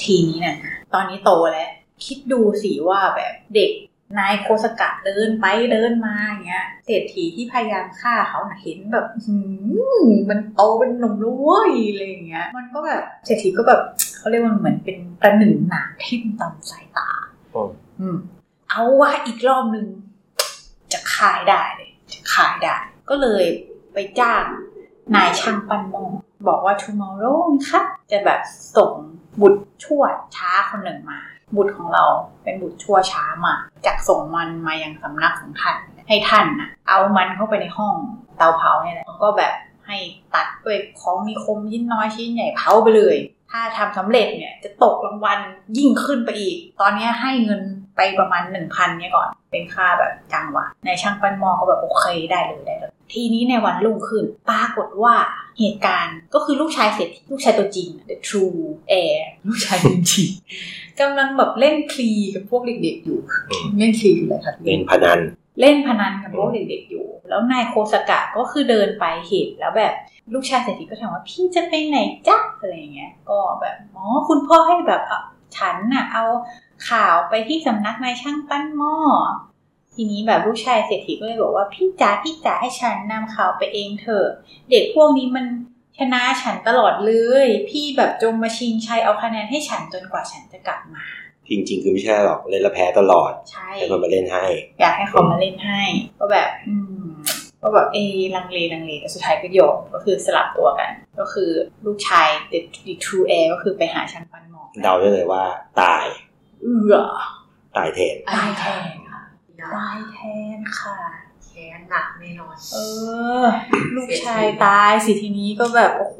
ทีนี้น่ะตอนนี้โตแล้วคิดดูสิว่าแบบเด็กนายโคซากะเดินไปเดินมาอย่างเงี้ยเศรษฐีที่พยายามฆ่าเขาน่ะเห็นแบบมันโตเป็นหนุ่มแล้วเว้ยอะไรอย่างเงี้ยมันก็แบบเศรษฐีก็แบบเขาเรียกว่าเหมือนเป็นประหนึ่งหนาทิ่มตำสายตาเอาว่าอีกรอบนึงจะขายได้เลยจะขายได้ก็เลยไปจ้างนายช่างปั้นหม้อบอกว่า tomorrow นะคะจะแบบส่งบุตรชั่วช้าคนหนึ่งมาบุตรของเราเป็นบุตรชั่วช้ามาจะส่งมันมายังสำนักของท่านให้ท่านนะเอามันเข้าไปในห้องเตาเผาเนี่ยแหละก็แบบให้ตัดด้วยของมีคมชิ้นน้อยชิ้นใหญ่เผาไปเลยถ้าทำสำเร็จเนี่ยจะตกรางวัลยิ่งขึ้นไปอีกตอนนี้ให้เงินไปประมาณ 1,000 เนี่ยก่อนเป็นค่าแบบจังหวะในช่างปั้นหม้อก็แบบโอเคได้เลยทีนี้ในวันรุ่งขึ้นปรากฏว่าเหตุการณ์ก็คือลูกชายเศรษฐีลูกชายตัวจริง The True Heir ลูกชายจริงๆกำลังแบบเล่นคลีกับพวกเด็กๆอยู่เล่นคลีอยู่เลยค่ะเล่นพนันกับพวกเด็กๆอยู่แล้วนายโคซากะก็คือเดินไปเห็นแล้วแบบลูกชายเศรษฐีก็ถามว่าพี่จะไปไหนจ๊ะอะไรอย่างเงี้ยก็แบบอ๋อคุณพ่อให้แบบฉันน่ะเอาข่าวไปที่สำนักนายช่างปั้นหม้อทีนี้แบบลูกชายเศรษฐีก็เลยบอกว่าพี่จ๋าให้ฉันนำข่าวไปเองเถอะเด็กพวกนี้มันชนะฉันตลอดเลยพี่แบบจงมาชิงชัยเอาคะแนนให้ฉันจนกว่าฉันจะกลับมาจริงๆคือไม่ใช่หรอกเล่นละแพ้ตลอดใช่ให้เขามาเล่นให้อยากให้เขามาเล่นให้ก็แบบเอลังเลแต่สุดท้ายก็ยอมก็คือสลับตัวกันก็คือลูกชาย The True Heir ก็คือไปหาช่างปั้นหม้อเดาได้เลยว่าตายแทนค่ะแค้นหนักแน่นอนลูกชายตายสิทีนี้ก็แบบโอ้โห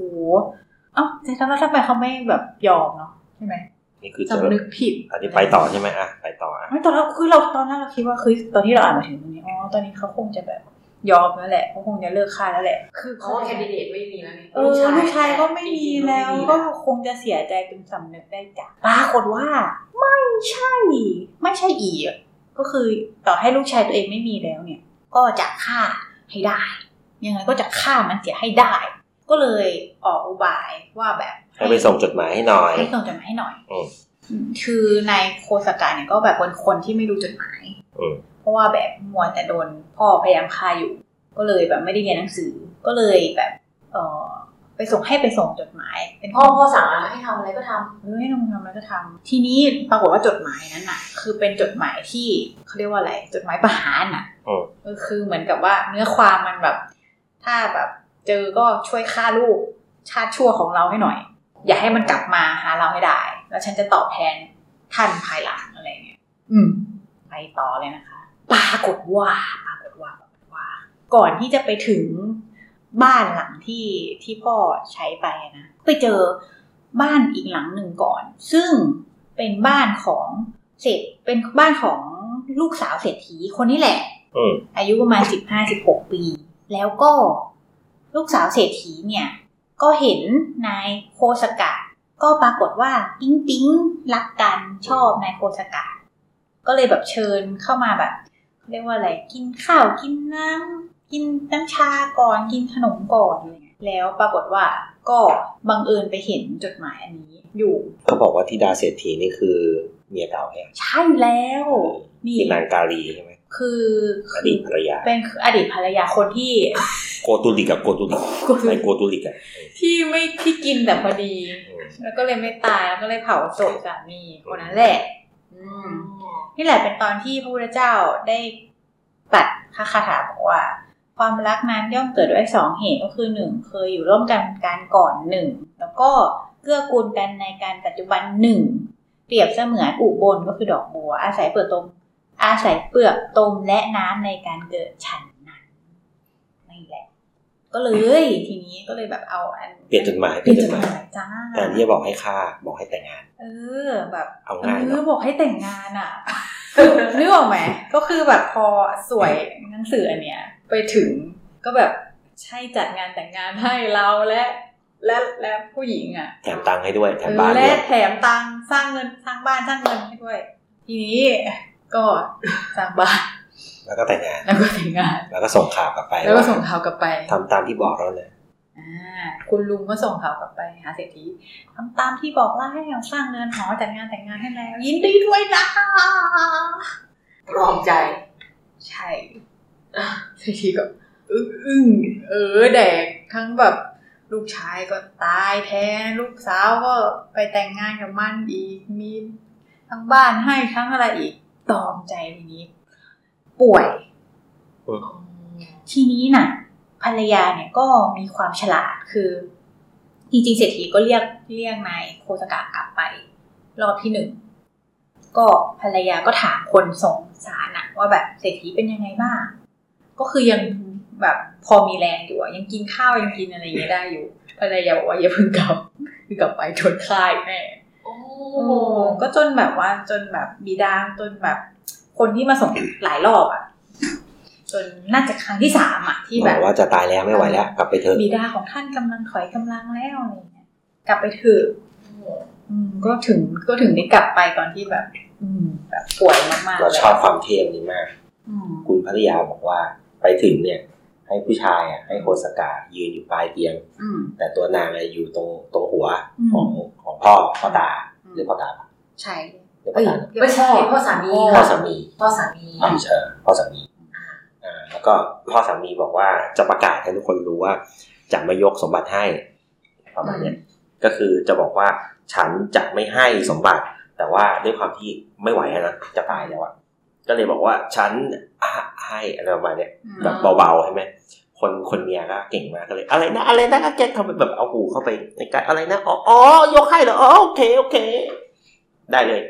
เอ้าแต่ทำไมเขาไม่แบบยอมเนาะใช่มั้ยนี่คือสำนึกผิดอันนี้ไปต่อใช่มั้ยอ่ะไปต่ออ่ะไม่ตอนนั้นคือเราตอนนั้นเราคิดว่าคือตอนที่เราอ่านมาถึงตรงนี้อ๋อตอนนี้เขาคงจะแบบยอมแล้วแหละเขาคงจะเลิกฆ่าแล้วแหละคือเขาแคนดิเดตไม่มีแล้วลูกชายก็ไม่มีแล้วก็คงจะเสียใจเป็นสำนึกได้จ้ะปรากฏว่าไม่ใช่อีกก็คือต่อให้ลูกชายตัวเองไม่มีแล้วเนี่ยก็จะฆ่าให้ได้ยังไงก็จะฆ่ามันเสียให้ได้ก็เลยออกอุบายว่าแบบ ให้ไปส่งจดหมายให้หน่อยคือนายโคสกะเนี่ยก็แบบเป็นคนที่ไม่รู้จดหมายเพราะว่าแบบมัวแต่โดนพ่อพยายามฆ่าอยู่ก็เลยแบบไม่ได้เรียนหนังสือก็เลยแบบไปส่งจดหมายเป็นพ่อสั่งให้ทำอะไรก็ทำให้ลงทำอะไรก็ทำทีนี้ปรากฏว่าจดหมายนั้นน่ะคือเป็นจดหมายที่เขาเรียกว่าอะไรจดหมายประหารน่ะก็คือเหมือนกับว่าเนื้อความมันแบบถ้าแบบเจอก็ช่วยฆ่าลูกชาติชั่วของเราให้หน่อยอย่าให้มันกลับมาหาเราให้ได้แล้วฉันจะตอบแทนท่านภายหลังอะไรเงี้ยไปต่อเลยนะคะปรากฏว่าก่อนที่จะไปถึงบ้านหลังที่พ่อใช้ไปนะไปเจอบ้านอีกหลังหนึ่งก่อนซึ่งเป็นบ้านของลูกสาวเศรษฐีคนนี้แหละอายุประมาณ 15-16 ปีแล้วก็ลูกสาวเศรษฐีเนี่ยก็เห็นนายโคสกะก็ปรากฏว่าปิ๊งๆรักกันชอบนายโคสกะก็เลยแบบเชิญเข้ามาแบบเรียกว่าอะไรกินข้าวกินน้ำชาก่อนกินขนมก่อนอะไรเงี้ยแล้วปรากฏว่าก็บังเอิญไปเห็นจดหมายอันนี้อยู่เขาบอกว่าธิดาเศรษฐีนี่คือเมียเก่าแห่งใช่แล้วนี่นางกาลีใช่ไหมคืออดีตภรรยาเป็นอดีตภรรยาคนที่โกตุลิกที่กินแต่พอดีแล้วก็เลยไม่ตายแล้วก็เลยเผาศพสามีคนนั้นแหละนี่แหละเป็นตอนที่พระพุทธเจ้าได้ตัดพระคาถาบอกว่าความรักนั้นย่อมเกิดด้วยสองเหตุก็คือ1เคยอยู่ร่วมกันการก่อน1แล้วก็เกื้อกูลกันในการปัจจุบัน1เปรียบเสมือนอุบลก็คือดอกบัวอาศัยเปลือกตมและน้ำในการเกิดฉันนั้นไม่แหละก็เลยทีนี้ก็เลยแบบเอาอันเปลี่ยนจดหมายจ้าแต่ที่จะบอกให้ฆ่าบอกให้แต่งงานแบบเอาง่ายเนาะบอกให้แต่งงานอ่ะนึกออกไหมก็คือแบบพอสวยหนังสืออันเนี้ยไปถึงก็แบบใช่จัดงานแต่งงานให้เราและผู้หญิงอ่ะแถมตังค์ให้ด้วยแถมบ้านด้วยและแถมตังค์สร้างเงินสร้างบ้านสร้างเงินให้ด้วยทีนี้ก็สร้างบ้านแล้วก็แต่งงานแล้วก็ส่งข่าวกลับไปทำตามที่บอกเราเลยคุณลุงก็ส่งข่าวกลับไปหาเศรษฐีทำตามที่บอกแล้วให้เราสร้างเรือนหอจัดงานแต่งงานให้แล้วยินดีด้วยนะปลอบใจใช่เศรษฐีก็อึ้งแดกทั้งแบบลูกชายก็ตายแทนลูกสาวก็ไปแต่งงานกับมันอีกมีทั้งบ้านให้ทั้งอะไรอีกตอมใจทีนี้ป่วยทีนี้น่ะภรรยาเนี่ยก็มีความฉลาดคือจริงๆเศรษฐีก็เรียกนายโคสกะกลับไปรอบที่1ก็ภรรยาก็ถามคนส่งสารน่ะว่าแบบเศรษฐีเป็นยังไงบ้างก็คือยังแบบพอมีแรงอยู่ยังกินข้าวยังกินอะไรอย่างเงี้ยได้อยู่ภรรยาบอกว่าอย่าเพิ่งกลับไปโดนฆ่าแน่ก็จนแบบบิดาจนแบบคนที่มาส่งหลายรอบอ่ะจนน่าจะครั้งที่3อ่ะที่แบบว่าจะตายแล้วไม่ไหวแล้วกลับไปเถอะบิดาของท่านกำลังถอยกำลังแล้วอะไรเงี้ยกลับไปเถอะก็ถึงได้กลับไปตอนที่แบบแบบป่วยมากๆเราชอบความเท่นี้มากคุณภริยาบอกว่าไปถึงเนี่ยให้ผู้ชายอ่ะให้โคสกะยืนอยู่ปลายเตียงแต่ตัวนางเลยอยู่ตรงหัวของพ่อตาหรือพ่อตาใช่ไม่ใช่พ่อสามีแล้วก็พ่อสามีบอกว่าจะประกาศให้ทุกคนรู้ว่าจะไม่ยกสมบัติให้ประมาณนี้ก็คือจะบอกว่าฉันจะไม่ให้สมบัติแต่ว่าด้วยความที่ไม่ไหวนะจะตายแล้วอ่ะก็เลยบอกว่าฉันให้อะไรประมาณนี้แบบเบาๆใช่ไหมคนเมียก็เก่งมากก็เลยอะไรนะก็แกทำเป็นแบบเอาหูเข้าไปในการอะไรนะอ๋อยกให้เหรอโอเคได้เลย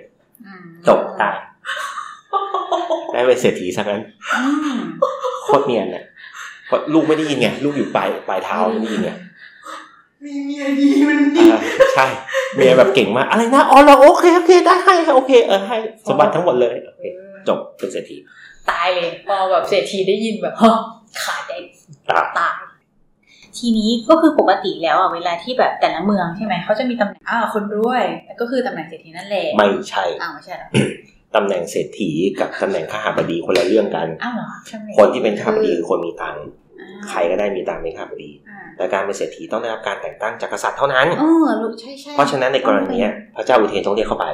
จบตายได้เป็นเศรษฐีซะงั้นโคตรเนียนเนี่ยลูกไม่ได้ยินไงลูกอยู่ปลายเท้าไม่ได้ยินไงมีเมียดีมันดีใช่เมียแบบเก่งมากอะไรนะอ๋อเราโอเคได้ให้โอเคให้สมบัติทั้งหมดเลยจบเป็นเศรษฐีตายเลยพอแบบเศรษฐีได้ยินแบบขาดใจตายทีนี้ก็คือปกติแล้วอ่ะเวลาที่แบบแต่ละเมืองใช่ไหมเขาจะมีตำแหน่งคนรวยก็คือตำแหน่งเศรษฐีนั่นแหละไม่ใช่ ตำแหน่งเศรษฐีกับตำแหน่งข้าบดีคนละเรื่องกันคนที่เป็นข้าบดีคือคนมีตังค์ ใครก็ได้มีตามเมฆาบดีแต่การเป็นเศรษฐีต้องได้รับการแต่งตั้งจากกษัตริย์เท่านั้นเพราะฉะนั้นในกรณีนี้พระเจ้าอุเทนต้องเรียกเข้าไป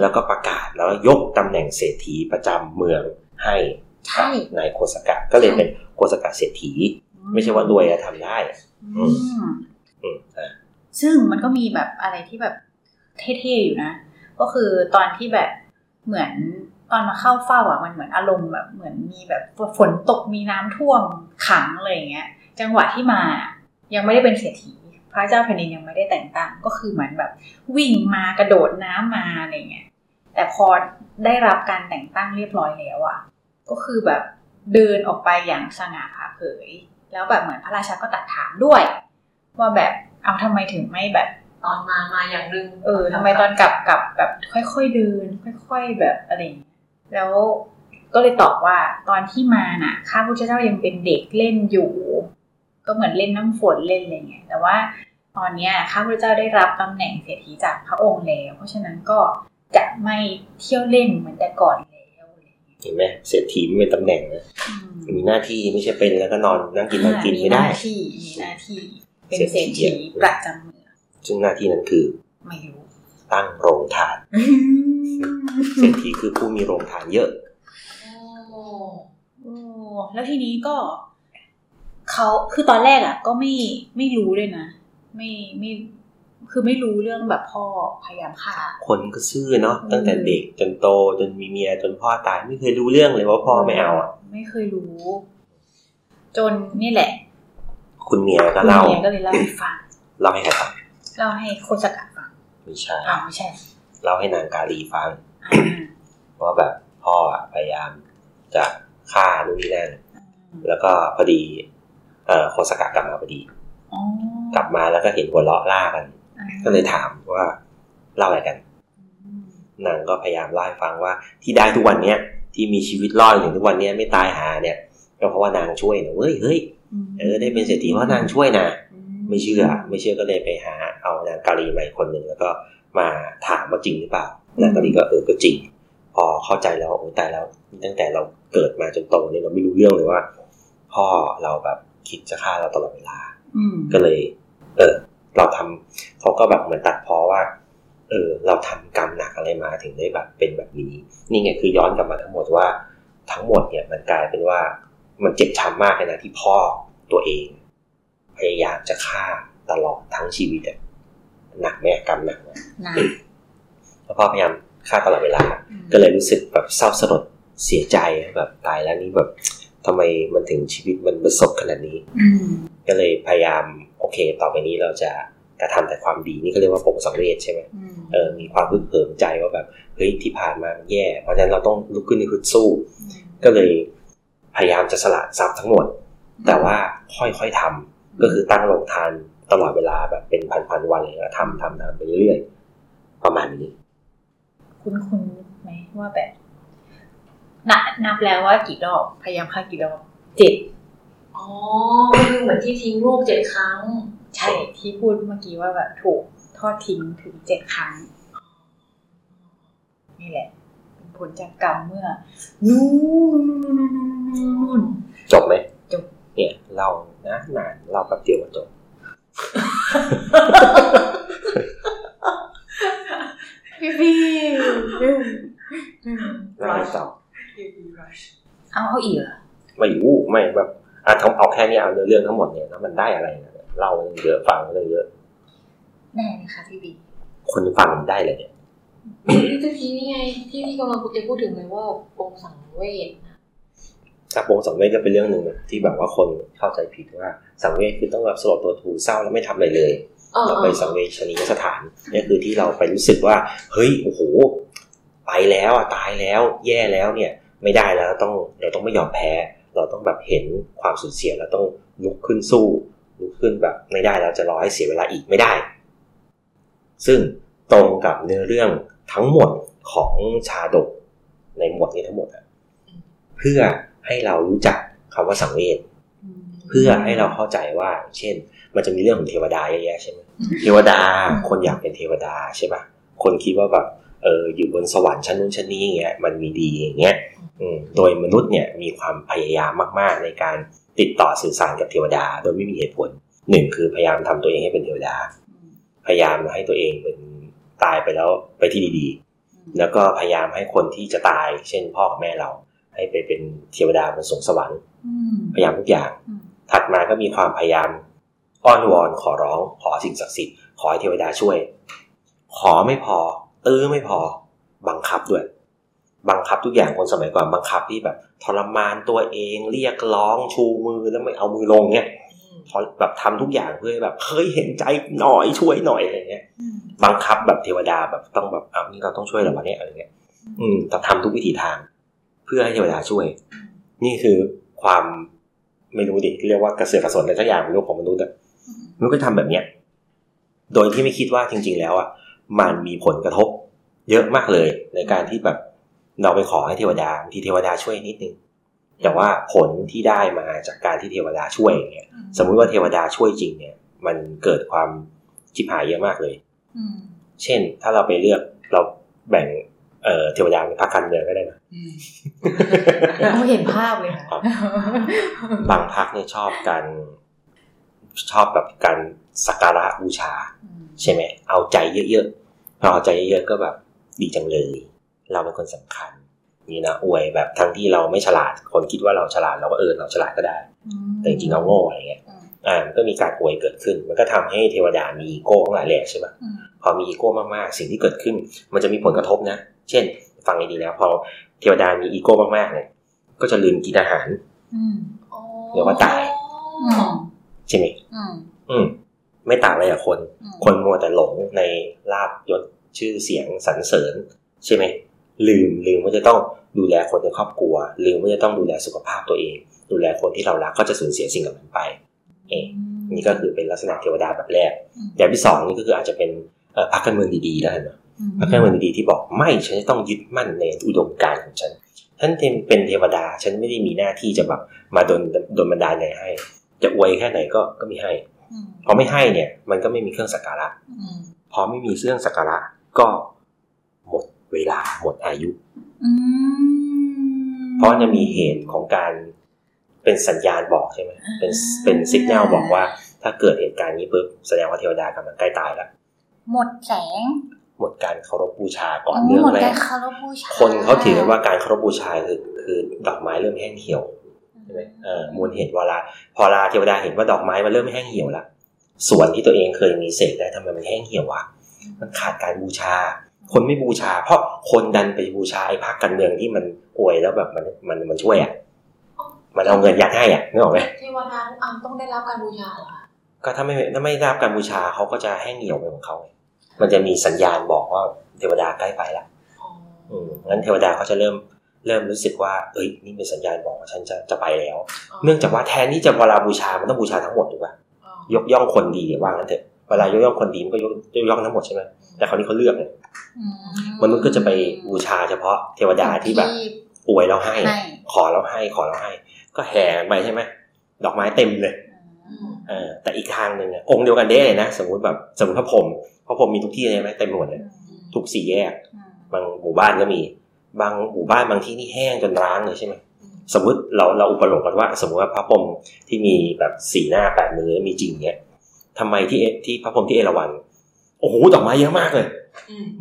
แล้วก็ประกาศแล้วยกตำแหน่งเศรษฐีประจำเมืองให้นายโคสกะก็เลยเป็นโคสกะเศรษฐีไม่ใช่ว่ารวยจะทำได้ซึ่งมันก็มีแบบอะไรที่แบบเท่ๆอยู่นะก็คือตอนที่แบบเหมือนตอนมาเข้าเฝ้าอ่ะมันเหมือนอารมณ์แบบเหมือนมีแบบฝนตกมีน้ำท่วมขังอะไรอย่างเงี้ยจังหวะที่มายังไม่ได้เป็นเศรษฐีพระเจ้าแผ่นดินยังไม่ได้แต่งตั้งก็คือเหมือนแบบวิ่งมากระโดดน้ำมาอะไรเงี้ยแต่พอได้รับการแต่งตั้งเรียบร้อยแล้วอ่ะก็คือแบบเดินออกไปอย่างสง่าผ่าเผยแล้วแบบเหมือนพระราชาก็ตัดถามด้วยว่าแบบเอาทำไมถึงไม่แบบตอนมาอย่างนึงทำไมตอนกลับแบบค่อยๆเดินค่อยๆแบบอะไรแล้วก็เลยตอบว่าตอนที่มาน่ะข้าพุทธเจ้ายังเป็นเด็กเล่นอยู่ก็เหมือนเล่นน้ำฝนเล่นอะไรเงี้ยแต่ว่าตอนเนี้ยข้าพุทธเจ้าได้รับตำแหน่งเศรษฐีจากพระองค์แล้วเพราะฉะนั้นก็จะไม่เที่ยวเล่นเหมือนแต่ก่อนแล้วเห็นไหมเศรษฐีเป็นตำแหน่งนะมีหน้าที่ไม่ใช่เป็นแล้วก็นอนนั่งกินนั่งกินไม่ได้มีหน้าที่เป็นเศรษฐีประจำเมืองซึ่งหน้าที่นั้นคือไม่รู้ตั้งโรงทานเศรษฐีคือผู้มีโรงทานเยอะแล้วทีนี้ก็เขาคือตอนแรกอ่ะก็ไม่รู้เลยนะไม่คือไม่รู้เรื่องแบบพ่อพยายามฆ่าคนก็ซื่อเนาะตั้งแต่เด็กจนโตจนมีเมียจนพ่อตายไม่เคยรู้เรื่องเลยว่าพ่อไม่เอาอ่ะไม่เคยรู้จนนี่แหละคุณเมียก็เล่าให้ฟังเล่าให้ใครฟังเล่าให้โคสกะฟังไม่ใช่เล่าให้นางกาลีฟังว่าแบบพ่อพยายามจะฆ่านู่นนี่นั่นแล้วก็พอดีโคสกะกลับมาพอดีกลับมาแล้วก็เห็นหัวเราะล่ากันก็เลยถามว่าเล่าอะไรกันนางก็พยายามเล่าให้ฟังว่าที่ได้ทุกวันเนี้ยที่มีชีวิตรอดอยู่ทุกวันเนี้ยไม่ตายหาเนี่ยก็เพราะว่านางช่วยนะเฮ้ยได้เป็นเศรษฐีเพราะนางช่วยนะไม่เชื่อก็เลยไปหาเอานางกาลีมาอีกคนหนึ่งแล้วก็มาถามว่าจริงหรือเปล่านางกาลีก็ก็จริงพอเข้าใจแล้วแต่แล้วตั้งแต่เราเกิดมาจนโตเนี่ยเราไม่รู้เรื่องเลยว่าพ่อเราแบบคิดจะฆ่าเราตลอดเวลาก็เลยเราทำเขาก็แบบเหมือนตัดพ้อว่าเราทำกรรมหนักอะไรมาถึงได้แบบเป็นแบบนี้นี่ไงคือย้อนกลับมาทั้งหมดว่าทั้งหมดเนี่ยมันกลายเป็นว่ามันเจ็บช้ำมากเลยนะที่พ่อตัวเองพยายามจะฆ่าตลอดทั้งชีวิตหนักแม่กรรมหนักแล้วพ่อพยายามฆ่าตลอดเวลาก็เลยรู้สึกแบบเศร้าสลดเสียใจแบบตายแล้วนี่แบบทำไมมันถึงชีวิตมันประสบขนาดนี้ก็เลยพยายามโอเคต่อไปนี้เราจะกระทำแต่ความดีนี่ก็เรียกว่าปกสังเวชใช่ไหมมีความพึงเพิ่มใจว่าแบบเฮ้ยที่ผ่านมามันแย่เพราะฉะนั้นเราต้องลุกขึ้นฮึดสู้ก็เลยพยายามจะสละทรัพย์ทั้งหมดแต่ว่าค่อยๆทำก็คือตั้งโรงทานตลอดเวลาแบบเป็นพันๆวันเลยทำไปเรื่อยๆประมาณนี้คุณไหมว่าแบบนับแล้วว่ากี่รอบพยายามฆ่ากี่รอบ7คือเหมือนที่ทิ้งลูก7 ครั้งใช่ที่พูดเมื่อกี้ว่าแบบถูกทอดทิ้งถึง7 ครั้งนี่แหละเป็นผลจากกรรมเมื่อนู่นจบไหมจบเนี่ยเรานะนานเราแป๊บเดียวจบ เราต่อเอาอีกเหรอไม่แบบเอาแค่นี้เอาเรื่องทั้งหมดเนี่ยแล้วมันได้อะไรนะเล่าเยอะฟังเยอะได้เลยค่ะพี่บีคนฟังได้เลยเนี่ยเมื่อกี้นี่ไงที่กำลังพูดถึงเลยว่าปงสังเวชนะปงสังเวชก็เป็นเรื่องหนึ่งที่แบบว่าคนเข้าใจผิดว่าสังเวชคือต้องแบบสลดตัวถูเศร้าแล้วไม่ทำอะไรเลยเราไปสังเวชนียสถานนี่คือที่เราไปรู้สึกว่าเฮ้ยโอ้โหไปแล้วตายแล้วแย่แล้วเนี่ยไม่ได้แล้วเราต้องไม่ยอมแพ้เราต้องแบบเห็นความสูญเสียแล้วต้องลุกขึ้นสู้ลุกขึ้นแบบไม่ได้แล้วจะรอให้เสียเวลาอีกไม่ได้ซึ่งตรงกับเนื้อเรื่องทั้งหมดของชาดกในหมวดนี้ทั้งหมดเพื่อให้เรารู้จักคำว่าสังเวชเพื่อให้เราเข้าใจว่าเช่นมันจะมีเรื่องของเทวดาเยอะแยะใช่ไหมเทวดาคนอยากเป็นเทวดาใช่ป่ะคนคิดว่าแบบอยู่บนสวรรค์ชั้นนู้นชั้นนี้อย่างเงี้ยมันมีดีอย่างเงี้ยโดยมนุษย์เนี่ยมีความพยายามมากๆในการ ติดต่อสื่อสารกับเทวดาโดยไม่มีเหตุผลหนึ่งคือพยายามทำตัวเองให้เป็นเทวดาพยายามให้ตัวเองเป็นตายไปแล้วไปที่ดีๆแล้วก็พยายามให้คนที่จะตายเช่นพ่อกับแม่เราให้ไปเป็นเทวดาบนสวงสวรรค์พยายามทุกอย่างถัดมาก็มีความพยายามอ้อนวอนขอร้องขอสิ่งศักดิ์สิทธิ์ขอให้เทวดาช่วยขอไม่พอตื้อไม่พอบังคับด้วยบังคับทุกอย่างคนสมัยก่อนบังคับที่แบบทรมานตัวเองเรียกร้องชูมือแล้วไม่เอามือลงเนี่ยแบบทำทุกอย่างเพื่อแบบเฮ้ยเห็นใจหน่อยช่วยหน่อยอะไรเงี้ยบังคับแบบเทวดาแบบต้องแบบอ้าวนี่เราต้องช่วยเราเนี่ยอะไรเงี้ยต้องทำทุกวิถีทางเพื่อให้เทวดาช่วยนี่คือความไม่รู้ดิเรียกว่ากระเสือกกระสนอะไรสักอย่างเป็นเรื่องของมนุษย์อะมนุษย์ก็ทำแบบเนี้ยโดยที่ไม่คิดว่าจริงๆแล้วอ่ะมันมีผลกระทบเยอะมากเลยในการที่แบบเราไปขอให้เทวดาบางทีเทวดาช่วยนิดนึงแต่ว่าผลที่ได้มาจากการที่เทวดาช่วยเนี่ยสมมุติว่าเทวดาช่วยจริงเนี่ยมันเกิดความชิบหายเยอะมากเลยเช่นถ้าเราไปเลือกเราแบ่งเทวดาเป็นพรรคการเมืองก็ได้นะเราเห็นภาพเลยค่ะบางพรรคเนี่ยชอบแบบการสักการะบูชาใช่ไหมเอาใจเยอะๆพอเอาใจเยอะๆก็แบบดีจังเลยเราเป็นคนสำคัญนี่นะอวยแบบทั้งที่เราไม่ฉลาดคนคิดว่าเราฉลาดเราก็เราฉลาดก็ได้แต่จริงๆเราโง่อะไรเงี้ยมันก็มีการอวยเกิดขึ้นมันก็ทำให้เทวดามีอีโก้หลายแหล่ใช่ไหมพอมีอีโก้มากๆสิ่งที่เกิดขึ้นมันจะมีผลกระทบนะเช่นฟังดีๆนะพอเทวดามีอีโก้มากๆเนี่ยก็จะลืมกินอาหารเดี๋ยวว่าตายใช่ไหมไม่ต่างอะไรกับคนมัวแต่หลงในลาภยศชื่อเสียงสรรเสริญใช่ไหมลืมว่าจะต้องดูแลคนในครอบครัวลืมว่าจะต้องดูแลสุขภาพตัวเองดูแลคนที่เรารักก็จะสูญเสียสิ่งเหล่านั้นไปนี่ก็คือเป็นลักษณะเทวดาแบบแรกแบบที่สองนี่ก็คืออาจจะเป็นพรรคการเมืองดีๆแล้วเห็นไหมพรรคการเมืองดีๆที่บอกไม่ฉันจะต้องยึดมั่นในอุดมการณ์ของฉันฉันเป็นเทวดาฉันไม่ได้มีหน้าที่จะแบบมาโดนบันดาลอะไรให้จะอวยแค่ไหนก็ไม่ให้พอไม่ให้เนี่ยมันก็ไม่มีเครื่องสักการะพอไม่มีเครื่องสักการะก็หมดเวลาหมดอายุเพราะจะมีเหตุของการเป็นสัญญาณบอกใช่ไหมเป็นสัญญาณบอกว่าถ้าเกิดเหตุการณ์นี้ปุ๊บแสดงว่าเทวดากำลังใกล้ตายแล้วหมดแสงหมดการเคารพบูชาก่อนเรื่องแรกคนเขาถือว่าการเคารพบูชาคือดอกไม้เริ่มแห้งเหี่ยวใช่ไหมมูลเหตุพอเทวดาเห็นว่าดอกไม้มันเริ่มแห้งเหี่ยวแล้วส่วนที่ตัวเองเคยมีเศษได้ทำไมมันแห้งเหี่ยววะมันขาดการบูชาคนไม่บูชาเพราะคนดันไปบูชาไอ้พรรคการเมืองที่มันอวยแล้วแบบมันช่วยอ่ะมันเอาเงินยัดให้อ่ะนึกออกไหมเทวดาทุกอันต้องได้รับการบูชาเหรอก็ถ้าไม่ได้รับการบูชาเขาก็จะแห้งเหี่ยวไปของเขามันจะมีสัญญาณบอกว่าเทวดาใกล้ไปละงั้นเทวดาเขาจะเริ่มรู้สึกว่าเอ้ยนี่เป็นสัญญาณบอกว่าฉันจะไปแล้วเนื่องจากว่าแทนที่จะเวลาบูชามันต้องบูชาทั้งหมดถูกป่ะยกย่องคนดีว่างั้นเถอะเวลายกย่องคนดีมันก็ยกย่องทั้งหมดใช่ไหมแต่คราวนี้เขาเลือกเลยมนุษย์ก็จะไปบูชาเฉพาะเทวดาที่แบบอวยเราให้ขอเราให้ก็แห่ไปใช่ไหมดอกไม้เต็มเลยแต่อีกทางหนึ่งองค์เดียวกันเด้เลยนะสมมติพระพรหมมีทุกที่เลยไหมเต็มหมดเลยทุกสี่แยกบางหมู่บ้านก็มีบางหมู่บ้านบางที่นี่แห้งจนร้างเลยใช่ไหมสมมติเราอุปโลกกันว่าสมมติว่าพระพรหมที่มีแบบสี่หน้าแปดมือมีจริงเนี้ยทำไมที่พระพรหมที่เอราวัณโอ้โหดอกไม้เยอะมากเลย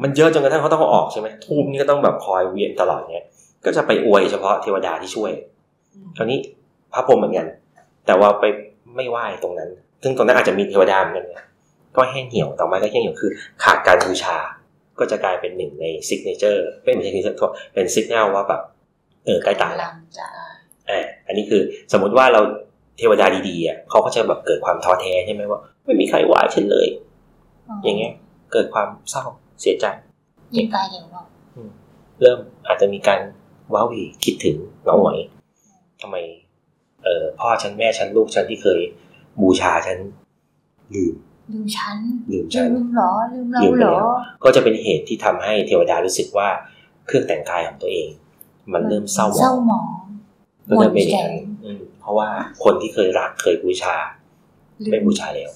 มันเยอะจนกระทั่งเขาต้องเอาออกใช่ไหมทูบนี่ก็ต้องแบบคอยเวียนตลอดเนี้ยก็จะไปอวยเฉพาะเทวดาที่ช่วยคราวนี้พระพรหมเหมือนกันแต่ว่าไปไม่ไหว้ตรงนั้นซึ่งตรงนั้นอาจจะมีเทวดาเหมือนกันก็แห้งเหี่ยวดอกไม้ก็แห้งเหี่ยวคือขาดการบูชาก็จะกลายเป็นหนึ่งในซิกเนเจอร์ไม่ใช่เป็นซิกแนลว่าแบบใกล้ตายแล้วอันนี้คือสมมติว่าเราเทวดาดีๆอ่ะเขาก็จะแบบเกิดความท้อแท้ใช่ไหมว่าไม่มีใครไหว้ฉันเลยอย่างเงี้ยเกิดความเศร้าเสียใจยิ่งตายเร็วหรอเริ่มอาจจะมีการว้าวีคิดถึงน้องหมอยทำไมพ่อฉันแม่ฉันลูกฉันที่เคยบูชาฉันลืมฉันลืมเราก็จะเป็นเหตุที่ทำให้เทวดารู้สึกว่าเครื่องแต่งกายของตัวเองมันเริ่มเศร้าหมองก็จะเป็นอย่างนั้นเพราะว่าคนที่เคยรักเคยบูชาไม่บูชาแล้ว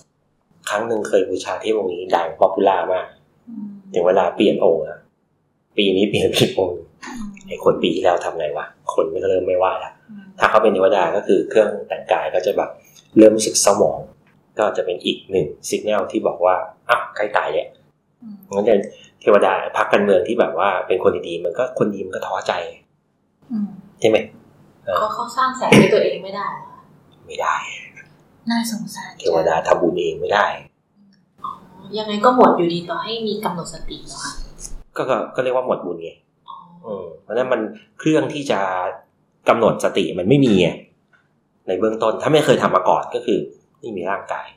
ครั้งหนึ่งเคยบูชาเทพองค์นี้ดังป๊อปปูล่ามากถึงเวลาเปลี่ยนองค์นะปีนี้เปลี่ยนผิดองค์ไอ้คนปีที่แล้วทำไงวะคนไม่เริ่มไม่ไหว้ละ ถ้าเขาเป็นเทวดาก็คือเครื่องแต่งกายก็จะแบบเริ่มรู้สึกเศร้าหมองก็จะเป็นอีกหนึ่งสัญญาณที่บอกว่าอ้าวใกล้ตายแล้วงั้นแต่เทวดาพรรคการเมืองที่แบบว่าเป็นคนดีๆมันก็คนดีมันก็ท้อใจใช่ไหมเขาสร้างแสงในตัวเองไม่ได้ไม่ได้น่าสงสารเทวดาทำบุญเองไม่ได้ยังไงก็หมดอยู่ดีต่อให้มีกำหนดสติแล้วก็เรียกว่าหมดบุญไงเพราะนั้นมันเครื่องที่จะกำหนดสติมันไม่มีในเบื้องต้นถ้าไม่เคยทำมาก่อนก็คือไม่มีร่างกาย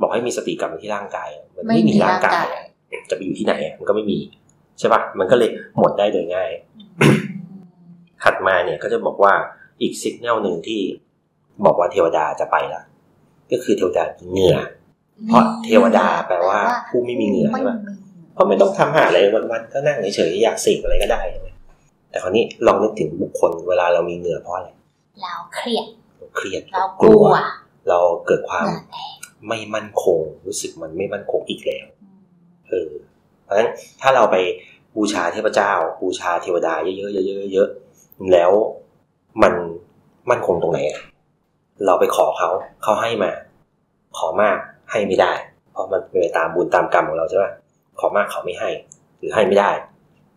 บอกให้มีสติกลับมาที่ร่างกายมันไม่มีร่างกายจะไปอยู่ที่ไหนมันก็ไม่มีใช่ปะมันก็เลยหมดได้โดยง่ายถัดมาเนี่ยก็จะบอกว่าอีกสัญญาณหนึ่งที่บอกว่าเทวดาจะไปละก็คือเทวดาเหงื่อเพราะเทวดาแปลว่าผู้ไม่มีเหงื่อใช่ไหมเพราะไม่ต้องทำหาอะไรวันๆก็นั่งเฉยๆอยากเสพอะไรก็ได้แต่คราวนี้ลองนึกถึงบุคคลเวลาเรามีเหงื่อเพราะอะไรเราเครียดเรากลัวเราเกิดความไม่มั่นคงรู้สึกมันไม่มั่นคงอีกแล้วเพราะฉะนั้นถ้าเราไปบูชาเทพเจ้าบูชาเทวดาเยอะๆเยอะๆแล้วมันมั่นคงตรงไหนเราไปขอเขาให้มาขอมากให้ไม่ได้เพราะมันเป็นตามบุญตามกรรมของเราใช่ไหมขอมากเขาไม่ให้หรือให้ไม่ได้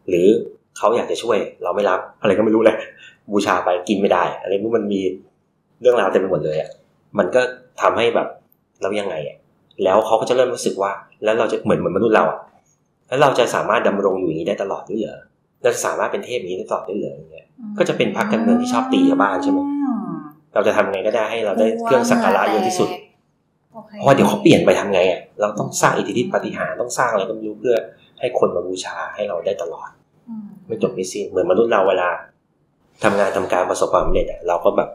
หรือเขาอยากจะช่วยเราไม่รับอะไรก็ไม่รู้แหละบูชาไปกินไม่ได้อะไรพวกมันมีเรื่องราวเต็มไปหมดเลยอ่ะมันก็ทำให้แบบเรายังไงอ่ะแล้วเขาก็จะเริ่มรู้สึกว่าแล้วเราจะเหมือนมนุษย์เราอ่ะแล้วเราจะสามารถดำรงอยู่อย่างนี้ได้ตลอดด้วยเหรอเราจะสามารถเป็นเทพอย่างนี้ได้ตลอดด้วยเหรออย่างเงี้ยก็จะเป็นพรรคการเมืองที่ชอบตีชาวบ้านใช่ไหมเราจะทำไงก็ได้ให้เราได้เครื่องสักการะเยอะที่สุดเพราะว่าเดี๋ยวเขาเปลี่ยนไปทำไงอ่ะเราต้องสร้างอิทธิฤทธิ์ปาฏิหาริย์ต้องสร้างอะไรก็ไม่รู้เพื่อให้คนมาบูชาให้เราได้ตลอดไม่จบไม่สิ้นเหมือนมนุษย์เราเวลาทำงานทำการประสบความสำเร็จอ่ะเราก็แบบ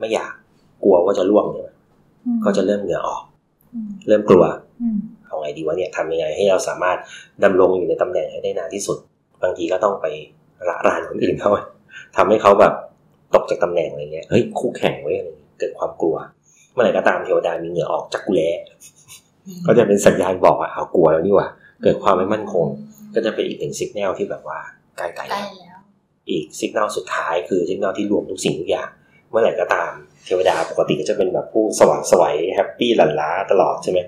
ไม่อยากกลัวว่าจะล่วงใช่ไหมก็จะเริ่มเหงื่อออกเริ่มกลัวเอาไงดีวะเนี่ยทำยังไงให้เราสามารถดำรงอยู่ในตำแหน่งให้ได้นานที่สุดบางทีก็ต้องไปละลานคนอื่นเขาทำให้เขาแบบตกจากตำแหน่งอะไรเงี้ยเฮ้ยคู่แข่งไว้อะไรเกิดความกลัวเมื่อไหร่ก็ตามเทวดามีเหงื่อออกจากกุแลก็จะเป็นสัญญาณบอกว่าเอากลัวแล้วนี่ว่าเกิดความไม่มั่นคงก็จะเป็นอีกหนึ่งสัญญาณที่แบบว่าใกล้ตายแล้วอีกสัญญาณสุดท้ายคือสัญญาณที่รวมทุกสิ่งทุกอย่างเมื่อไหร่ก็ตามเทวดาปกติก็จะเป็นแบบผู้สว่างสวยแฮปปี้หลั่นล้าตลอดใช่ไหม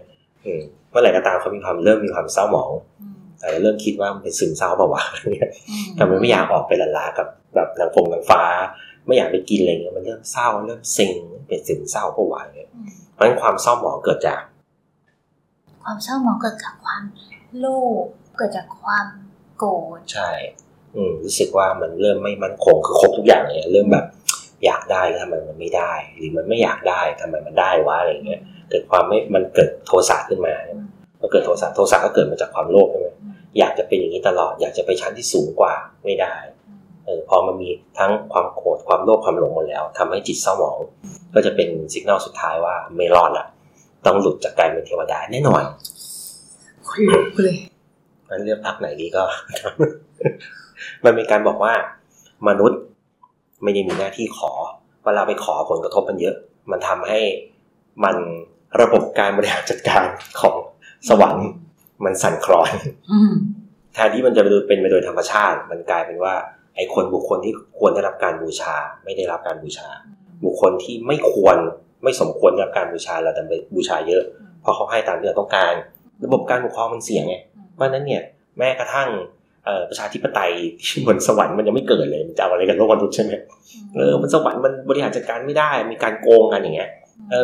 เมื่อไหร่ก็ตามเขามีความเริ่มมีความเศร้าหมองเริ่มคิดว่ามันเป็นซึมเศร้าเปล่าวะเนี่ยทำไมไม่อยากออกไปหลั่นล้ากับแบบนางฟ้าไม่อยากไปกินอะไรเงี้ยมันเริ่มเศร้าเริ่มเซ็งเป็นซึมเศร้าเปล่าวะเนี่ยเพราะฉะนั้นความเศร้าหมองเกิดจากความโลภเกิดจากความโกรธใช่รู้สึกว่ามันเริ่มไม่มั่นคงคือครบทุกอย่างเลยเริ่มแบบอยากได้แล้วทำไมมันไม่ได้หรือมันไม่อยากได้ทำไมมันได้วะอะไรเงี้ยเกิดความไม่มันเกิดโทสะขึ้นมาก็เกิดโทสะก็เกิดมาจากความโลภใช่ไหมอยากจะเป็นอย่างนี้ตลอดอยากจะไปชั้นที่สูงกว่าไม่ได้พอมันมีทั้งความโกรธความโลภความหลงหมดแล้วทำให้จิตเศร้าหมองก็จะเป็นสัญญาณสุดท้ายว่าไม่รอดอ่ะต้องหลุดจากการเป็นเทวดาแน่นอนเลยมันเลือกพรรคไหนดีก็ มันมีการบอกว่ามนุษย์ไม่ได้มีหน้าที่ขอเวลาไปขอผลกระทบมันเยอะมันทำให้มันระบบการบริหารจัดการของสวรรค์มันสั่นคลอนแทนที่มันจะเป็นไปโดยธรรมชาติมันกลายเป็นว่าไอ้คนบุคคลที่ควรได้รับการบูชาไม่ได้รับการบูชาบุคคลที่ไม่ควรไม่สมควรได้รับการบูชาเราดันไปบูชาเยอะเพราะเขาให้ตามที่เราต้องการระบบการปกครองมันเสี่ยงไงเพราะนั้นเนี่ยแม้กระทั่งประชาธิปไตยบนสวรรค์มันยังไม่เกิดเลยมันจะเอาอะไรกันโลกมนุษย์ใช่ไหมบนสวรรค์มันบริหารจัดการไม่ได้มีการโกงกันอย่างเงี้ย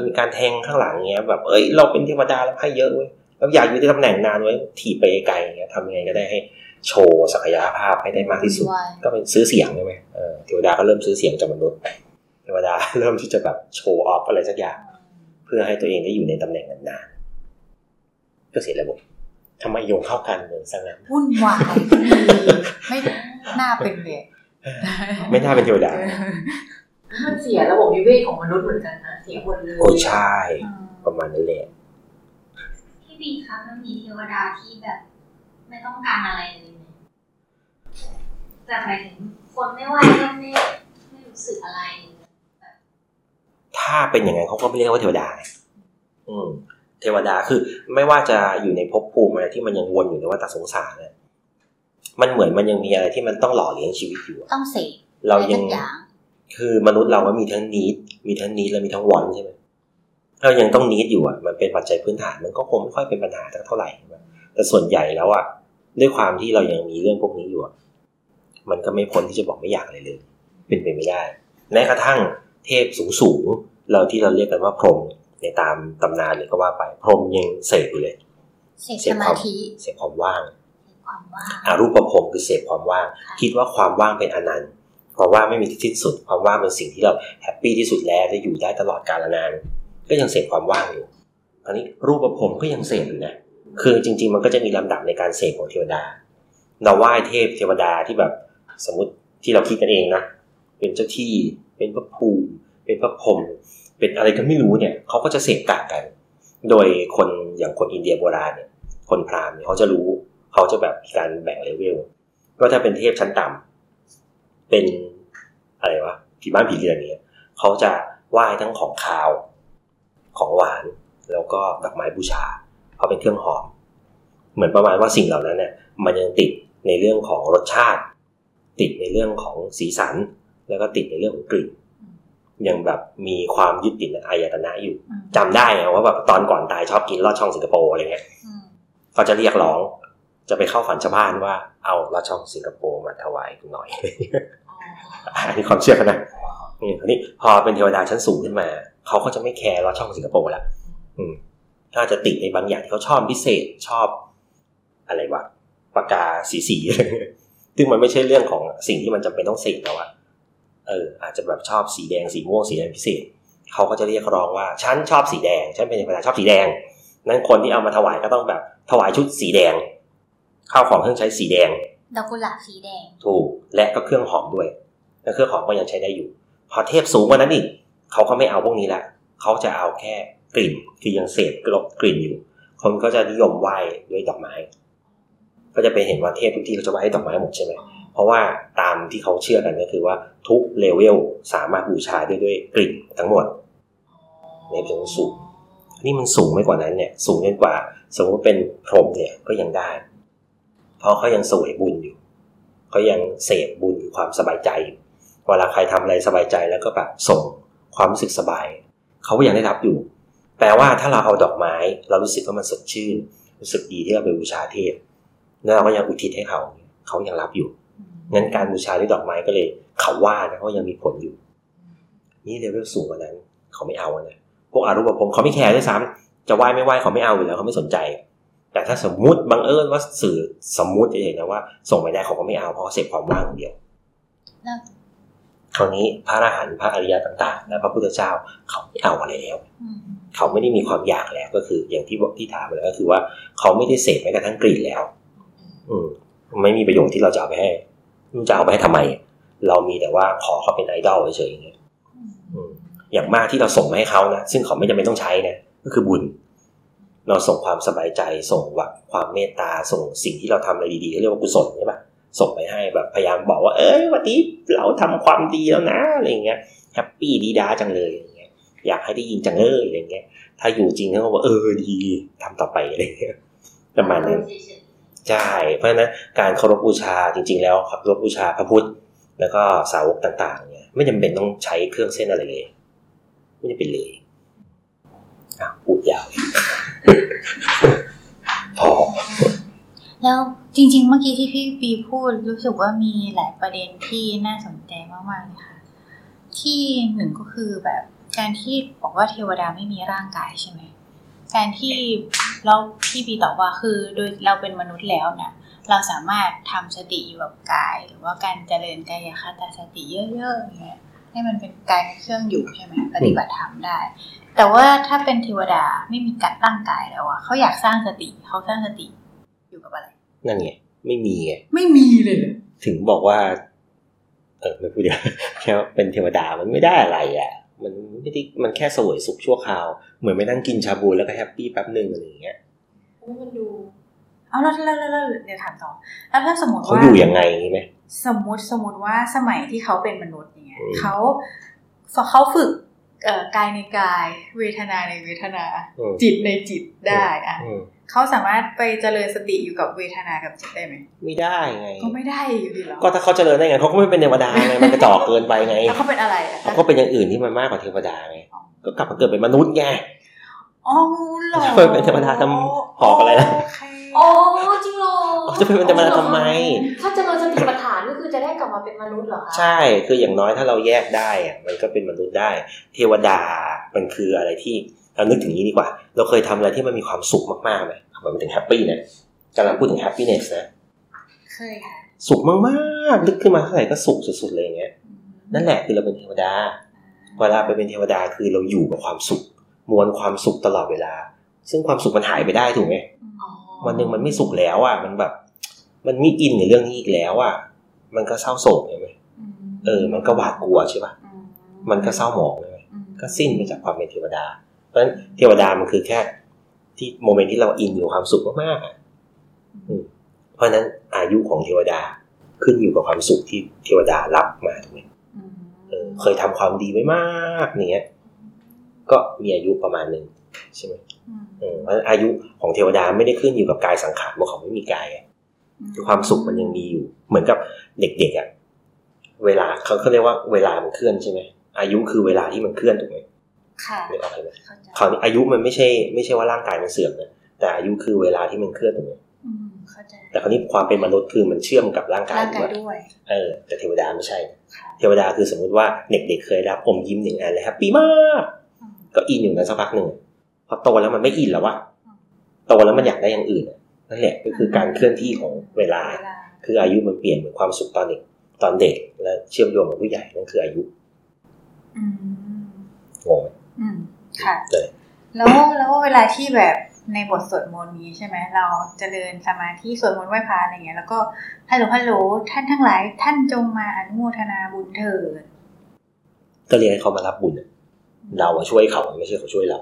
มีการแทงข้างหลังเงี้ยแบบเอ้ยเราเป็นเทวดาเราให้เยอะเว้ยเราอยากอยู่ในตำแหน่งนานเว้ยถีบไปไกลอย่างเงี้ยทำยังไงก็ได้ให้โชว์ศักยภาพให้ได้มากที่สุดก็เป็นซื้อเสียงใช่ไหมเทวดาก็เริ่มซื้อเสียงจากมนุษย์เทวดาเริ่มที่จะแบบโชว์ออฟอะไรสักอย่างเพื่อให้ตัวเองได้อยู่ในตำแหน่งนานๆก็เสียระบบทำไมโยงเข้ากันเหมือนสนามวุ่นวายไม่น่าเป็นเลยไม่น่าเป็นเทวดามันเสียระบบนิเวศของมนุษย์เหมือนกันนะเสียหมดเลยโอ้ใช่ประมาณนั้นแหละพี่บีคะมันมีเทวดาที่แบบไม่ต้องการอะไรเลยแต่หมายถึงคนไม่ไหวไม่รู้สึกอะไรแบบถ้าเป็นอย่างนั้นเขาก็ไม่เรียกว่าเทวดาเทวดาคือไม่ว่าจะอยู่ในภพภูมิอะไรที่มันยังวนอยู่ในวัฏสงสารเนี่ยมันเหมือนมันยังมีอะไรที่มันต้องหล่อเลี้ยงชีวิตอยู่ต้องเสพเรายัง คือมนุษย์เราก็มีทั้ง need มีทั้ง need และมีทั้ง want ใช่ไหมถ้ายังต้อง need อยู่อ่ะมันเป็นปัจจัยพื้นฐานมันก็คงไม่ค่อยเป็นปัญหาเท่าไหร่แต่ส่วนใหญ่แล้วอ่ะด้วยความที่เรายังมีเรื่องพวกนี้อยู่มันก็ไม่พ้นที่จะบอกไม่อยากอะไรเลยเป็นไปไม่ได้แม้กระทั่งเทพสูงๆเราที่เราเรียกกันว่าพรหมในตามตำนานเลยก็ว่าไปพรหมยังเสพอยู่เลยเสพความเสพความว่างอารูปพรหมคือเสพความว่างคิดว่าความว่างเป็นอนันต์ความว่างไม่มีที่สิ้นสุดความว่างเป็นสิ่งที่เราแฮปปี้ที่สุดแล้วได้อยู่ได้ตลอดกาลนานก็ยังเสพความว่างอยู่อันนี้รูปพรหมก็ยังเสพอยู่นะคือจริงๆมันก็จะมีลำดับในการเสพของเทวดาเราไหว้เทพเทวดาที่แบบสมมติที่เราคิดกันเองนะเป็นเจ้าที่เป็นพระภูมิเป็นพระพรหมเป็นอะไรก็ไม่รู้เนี่ยเขาก็จะเสพต่างกันโดยคนอย่างคนอินเดียโบราณเนี่ยคนพราหมณ์เขาจะรู้เขาจะแบบการแบ่งเลเวลว่าถ้าเป็นเทพชั้นต่ำเป็นอะไรวะผีบ้านผีเรือนอย่างเงี้ยเขาจะไหว้ทั้งของคาวของหวานแล้วก็ดอกไม้บูชาเพราะเป็นเครื่องหอมเหมือนประมาณว่าสิ่งเหล่านั้นเนี่ยมันยังติดในเรื่องของรสชาติติดในเรื่องของสีสันแล้วก็ติดในเรื่องของกลิ่นยังแบบมีความยึดติดในอายตนะอยู่จำได้นะว่าแบบตอนก่อนตายชอบกินลอดช่องสิงคโปร์อะไรเงี้ยเขาจะเรียกร้องจะไปเข้าฝันชาวบ้านว่าเอาลอดช่องสิงคโปร์มาถวายคุณหน่อยอันนี้ความเชื่อเขานะนี่คราวนี้พอเป็นเทวดาชั้นสูงขึ้นมาเขาก็จะไม่แคร์ลอดช่องสิงคโปร์แล้วถ้าจะติดในบางอย่างที่เขาชอบพิเศษชอบอะไรวะปากกาสีอะไรซึ่งมันไม่ใช่เรื่องของสิ่งที่มันจำเป็นต้องเสพแล้วอะอาจจะแบบชอบสีแดงสีม่วงสีอะไรพิเศษเขาก็จะเรียกร้องว่าฉันชอบสีแดงฉันเป็นเทวดาชอบสีแดงนั้นคนที่เอามาถวายก็ต้องแบบถวายชุดสีแดงข้าวของเครื่องใช้สีแดงดอกกุหลาบสีแดงถูกและก็เครื่องหอมด้วยและเครื่องหอมก็ยังใช้ได้อยู่พอเทพสูงกว่านั้นอีกเขาก็ไม่เอาพวกนี้ละเขาจะเอาแค่กลิ่นคือยังเสพกลิ่นอยู่คนก็จะนิยมไหว้ด้วยดอกไม้ก็จะไปเห็นว่าเทพทุกที่เขาจะไหว้ดอกไม้หมดใช่ไหมเพราะว่าตามที่เขาเชื่อกันก็คือว่าทุกเลเวลสามารถบูชาได้ด้วยกลิ่นทั้งหมดในเรื่องสูงนี่มันสูงไม่กว่านั้นเนี่ยสูงยิ่งกว่าสมมติเป็นพรหมเนี่ยก็ยังได้เพราะเขายังสวยบุญอยู่เขายังเสพบุญความสบายใจเวลาใครทำอะไรสบายใจแล้วก็แบบส่งความรู้สึกสบายเขาก็ยังได้รับอยู่แปลว่าถ้าเราเอาดอกไม้เรารู้สึกว่ามันสดชื่นรู้สึกดีที่เราไปบูชาเทพแล้วเราก็ยังอุทิศให้เขาเขายังรับอยู่งั้นการบูชาด้วยดอกไม้ก็เลยเขาว่านะเขายังมีผลอยู่นี่เลเวลสูงกว่านั้นเขาไม่เอานะพวกอารูปพรหมเขาไม่แคร์ด้วยซ้ำจะไหว้ไม่ไหว้เขาไม่เอาอยู่แล้วเขาไม่สนใจแต่ถ้าสมมุติบังเอิญว่าสื่อสมมุติเห็นนะว่าส่งไปได้เขาก็ไม่เอาเพราะเสพความว่างอย่างเดียวคราวนี้พระอรหันต์พระอริยะต่างๆและพระพุทธเจ้าเขาไม่เอาอะไรแล้วเขาไม่ได้มีความอยากแล้วก็คืออย่างที่บอกที่ถามไปแล้วก็คือว่าเขาไม่ได้เสพแม้กระทั่งกลิ่นแล้วไม่มีประโยชน์ที่เราจะเอาไปให้จะเอาไปให้ทำไมเรามีแต่ว่าขอเขาเป็นไอดอลเฉยๆอย่างเงี้ยอย่างมากที่เราส่งให้เขานะซึ่งเขาไม่จำเป็นต้องใช้นะก็คือบุญเราส่งความสบายใจส่งความเมตตาส่งสิ่งที่เราทำอะไรดีๆเขาเรียกว่ากุศลใช่ปะส่งไปให้แบบพยายามบอกว่าวันนี้เราทำความดีแล้วนะอะไรเงี้ยแฮปปี้ดีด้าจังเลยอย่างเงี้ยอยากให้ได้ยินจังเลยอะไรเงี้ยถ้าอยู่จริงเขาบอกดีทำต่อไปอะไรเงี้ยประมาณนั้นใช่เพราะฉะนั้นการเคารพบูชาจริงๆแล้วเคารพบูชาพระพุทธแล้วก็สาวกต่างๆเนี่ยไม่จำเป็นต้องใช้เครื่องเส้นอะไรเลยไม่จำเป็นเลยพูดยาว พอแล้วจริงๆเมื่อกี้ที่พี่ปีพูดรู้สึกว่ามีหลายประเด็นที่น่าสนใจมากๆเลยค่ะที่หนึ่งก็คือแบบการที่บอกว่าเทวดาไม่มีร่างกายใช่ไหมการที่เราพี่บีตอบว่าคือโดยเราเป็นมนุษย์แล้วนะเราสามารถทำสติอยู่กับกายหรือว่าการเจริญกายคตาสติเยอะๆอย่างเงี้ยให้มันเป็นกายเครื่องอยู่ใช่ไหมปฏิบัติธรรมได้แต่ว่าถ้าเป็นเทวดาไม่มีการตั้งกายแล้วอะเขาอยากสร้างสติเขาสร้างสติอยู่กับอะไรนั่นไงไม่มีไงไม่มีเลยถึงบอกว่าไม่พูดเดี๋ยวแค่เป็นเทวดามันไม่ได้อะไรอะมันไม่ได้มันแค่สวยสุขชั่วคราวเหมือนไม่นั่งกินชาบูแล้วก็แฮปปี้แป๊บนึงอะไรอย่างเงี้ยมันดูเอาแล้วเดี๋ยวถามต่อแล้วถ้าสมมติว่าเขาอยู่ยังไงไหมสมมติว่าสมัยที่เขาเป็นมนุษย์อย่างเงี้ยเขาฝึก กายในกายเวทนาในเวทนาจิตในจิตได้อ่ะเขาสามารถไปเจริญสติอยู่กับเวทนากับจิตได้ไหมไม่ได้ไงก็ไม่ได้อยู่ดีหรอก็ถ้าเขาเจริญได้ไงเขาก็ไม่เป็นเทวดาไงมันกระจอกเกินไปไงแล้วเขาเป็นอะไรเขาก็เป็นอย่างอื่นที่มันมากกว่าเทวดาไงก็กลับมาเกิดเป็นมนุษย์ไงอ๋อหรอจะเป็นเทวดาทำหอกอะไรนะอ๋อจริงหรอจะเป็นเทวดาทำไมถ้าเจริญสติปัฏฐานก็คือจะได้กลับมาเป็นมนุษย์เหรอคะใช่คืออย่างน้อยถ้าเราแยกได้มันก็เป็นมนุษย์ได้เทวดามันคืออะไรที่เรานึกถึงนี้ดีกว่าเราเคยทำอะไรที่มันมีความสุขมากๆไหมทำมันถึงแฮปปี้นะกำลังพูดถึงแฮปปี้เนสนะเคยค่ะสุขมากๆนึกขึ้นมาเท่าไหร่ก็สุขสุดๆเลยอย่างเงี้ยนั่นแหละคือเราเป็นเทวดาเวลาไปเป็นเทวดาคือเราอยู่กับความสุขมวลความสุขตลอดเวลาซึ่งความสุขมันหายไปได้ถูกไหมวันหนึ่งมันไม่สุขแล้วอ่ะมันแบบมันไม่อินในเรื่องนี้อีกแล้วอ่ะมันก็เศร้าโศกใช่ไหมมันก็หวาดกลัวใช่ป่ะมันก็เศร้าหมองใช่ไหมก็สิ้นไปจากความเป็นเทวดาเพราะฉะนั้นเทวดามันคือแค่ที่โมเมนต์ที่เราอินอยู่ความสุขมากๆเพราะฉะนั้นอายุของเทวดาขึ้นอยู่กับความสุขที่เทวดารับมาถูกไหมเคยทำความดีไว้มากเนี้ยก็มีอายุประมาณนึงใช่ไหมเพราะฉะนั้นอายุของเทวดาไม่ได้ขึ้นอยู่กับกายสังขารเพราะเขาไม่มีกายความสุขมันยังมีอยู่เหมือนกับเด็กๆอ่ะเวลาเขาเรียกว่าเวลามันเคลื่อนใช่ไหมอายุคือเวลาที่มันเคลื่อนถูกไหมค่ะไม่ออกเลยคราวนี้อายุมันไม่ใช่ว่าร่างกายมันเสื่อมนะแต่อายุคือเวลาที่มันเคลื่อนถูกไหมเข้าใจแต่คราวนี้ความเป็นมนุษย์คือมันเชื่อมกับร่างกายด้วยแต่เทวดาไม่ใช่เทวดาคือสมมติว่าเด็กๆเคยรับอมยิ้มหนึ่งอันเลยแฮปปี้มากก็อินอยู่กันสักพักหนึ่งพอโตแล้วมันไม่อินแล้ววะโตแล้วมันอยากได้อย่างอื่นนั่นแหละก็คือการเคลื่อนที่ของเวลาคืออายุมันเปลี่ยนเหมือนความสุขตอนเด็กและเชื่อมโยงกับผู้ใหญ่นั่นคืออายุงงไหมค่ะแล้วเวลาที่แบบในบทสวดมนต์นี้ใช่ไหมเราเจริญสมาธิสวดมนต์ไหว้พระอะไรเงี้ยแล้วก็ฮัลโหลท่านทั้งหลายท่านจงมาอนุโมทนาบุญเถิดก็เรียกให้เขามารับบุญเราช่วยเขาไม่ใช่เขาช่วยเรา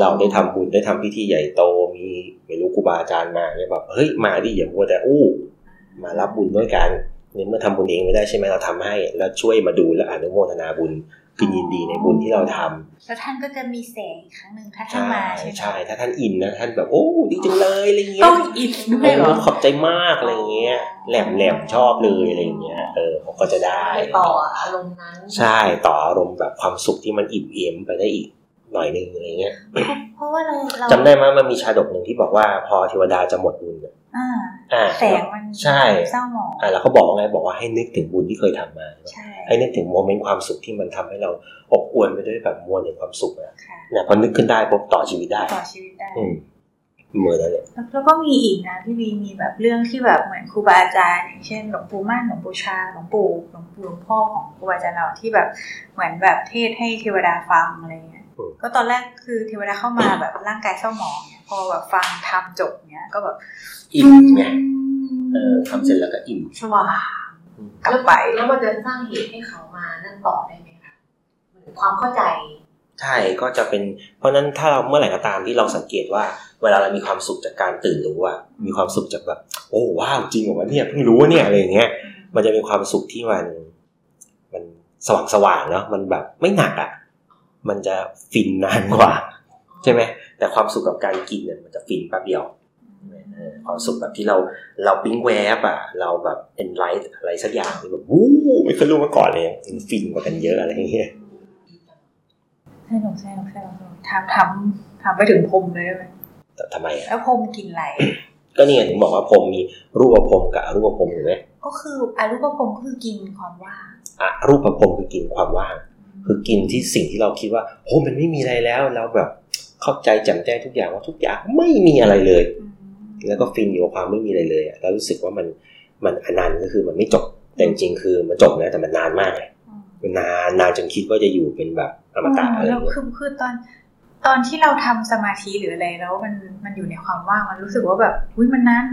เราได้ทำบุญได้ทำพิธีใหญ่โตมีไม่รู้ครูบาอาจารย์มาเนี่ยแบบเฮ้ยมาดิอย่ามัวแต่มารับบุญด้วยกันเมื่อทำบุญเองไม่ได้ใช่ไหมเราทำให้แล้วช่วยมาดูและอนุโมทนาบุญคือยินดีในบุญที่เราทำแล้วท่านก็จะมีแสงอีกครั้งหนึ่งถ้าท่านมาใช่ไหมใช่ถ้าท่านอินนะท่านแบบโอ้ดีจังเลยอะไรเงี้ยต้องอินด้วยเหรอขอบใจมากอะไรเงี้ยแหลมชอบเลยอะไรเงี้ยเขาก็จะได้ต่ออารมณ์นั้นใช่ต่ออารมณ์แบบความสุขที่มันอิ่มเอี่ยมไปได้อีกหน่อยนึงอะไรเงี้ยเพราะว่าเราจำได้ไหมมันมีชาดกหนึ่งที่บอกว่าพอเทวดาจะหมดบุญแสงมันใช่เศร้าหมองแล้วเขาบอกไงบอกว่าให้นึกถึงบุญที่เคยทำมาให้นึกถึงโมเมนต์ความสุขที่มันทำให้เราอบอวลไปด้วยแบบมวลแห่งความสุขนะเนี่ยพอนึกขึ้นได้ปุ๊บต่อชีวิตได้เหมือนนั่นแหละแล้วก็มีอีกนะพี่วีมีแบบเรื่องที่แบบเหมือนครูบาอาจารย์อย่างเช่นหลวงปู่มั่นหลวงปู่ชาหลวงพ่อของครูบาอาจารย์เราที่แบบเหมือนแบบเทศให้เทวดาฟังอะไรเงี้ยก็ตอนแรกคือเทวดาเข้ามาแบบร่างกายเศร้าหมองพอแบบฟังทำจบเนี้ยก็แบบอิ่มไงทำเสร็จแล้วก็อิ่มสว่างกลับไปแล้วมันจะสร้างเหตุให้เขามานั่นต่อได้ไหมคะเหมือนความเข้าใจใช่ก็จะเป็นเพราะนั้นถ้าเราเมื่อไหร่ก็ตามที่เราสังเกตว่าเวลาเรามีความสุขจากการตื่นรู้ว่ามีความสุขจากแบบโอ้ว้าวจริงเหรอวะเนี่ยเพิ่งรู้ว่าเนี่ยอะไรอย่างเงี้ยมันจะเป็นความสุขที่มันสว่างเนาะมันแบบไม่หนักอ่ะมันจะฟินนานกว่าใช่ไหมแต่ความสุขกับการกินเนี่ยมันจะฟินแป๊บเดียวความสุขแบบที่เราปิ๊งแวบอ่ะเราแบบเป็นไลท์อะไรสักอย่างแบบวู้ไม่เคยรู้มาก่อนเลยฟินกว่ากันเยอะอะไรอย่างเงี้ยใช่หรอทำไปถึงพรมเลยได้ไหมทำไมแล้วพรมกินอะไรก็นี่ไงถึงบอกว่าพรมมีรูปพรมกับอรูปพรมถูกไหมก็คืออรูปพรมคือกินความว่างอรูปพรมคือกินความว่างคือกินที่สิ่งที่เราคิดว่าโอ้มันไม่มีอะไรแล้วเราแบบเข้าใจแจ่มแจ้งทุกอย่างว่าทุกอย่างไม่มีอะไรเลยแล้วก็ฟินอยู่กับความไม่มีอะไรเลยแล้วรู้สึกว่ามันอนันต์ก็คือมันไม่จบแต่จริงๆคือมันจบนะแต่มันนานมากเลยมันนานจนคิดว่าจะอยู่เป็นแบบอมตะอะไรอย่างเงี้ยคือตอนที่เราทำสมาธิหรืออะไรแล้วมันอยู่ในความว่างมันรู้สึกว่าแบบอุ้ยมันนาน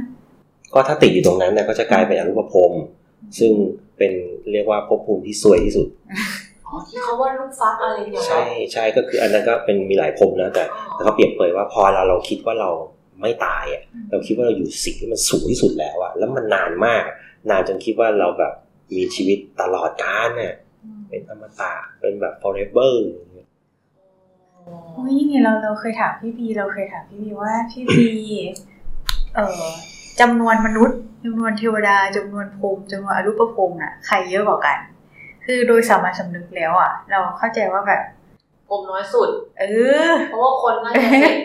ก็ถ้าติดอยู่ตรงนั้นนะก็จะกลายเป็นอรูปภพซึ่งเป็นเรียกว่าภพภูมิที่ซวยที่สุดที่เขาว่าลูกฟักอะไรอย่างเงี้ยใช่ก็คืออันนั้นก็เป็นมีหลายภพนะแต่เขาเปรียบเปยว่าพอเราคิดว่าเราไม่ตายอ่ะเราคิดว่าเราอยู่สิ่งที่มันสูงที่สุดแล้วอ่ะแล้วมันนานมากนานจนคิดว่าเราแบบมีชีวิตตลอดกาลเนี่ยเป็นอมตะเป็นแบบ forever อุ้ยนี่เราเคยถามพี่บีว่าพี่บีจำนวนมนุษย์จำนวนเทวดาจำนวนพรหมจำนวนอรูปพรหมน่ะใครเยอะกว่ากันคือโดยสามัญสำนึกแล้วอ่ะเราเข้าใจว่าแบบพรหมน้อยสุดเพราะว่าคนน่าจะสิบ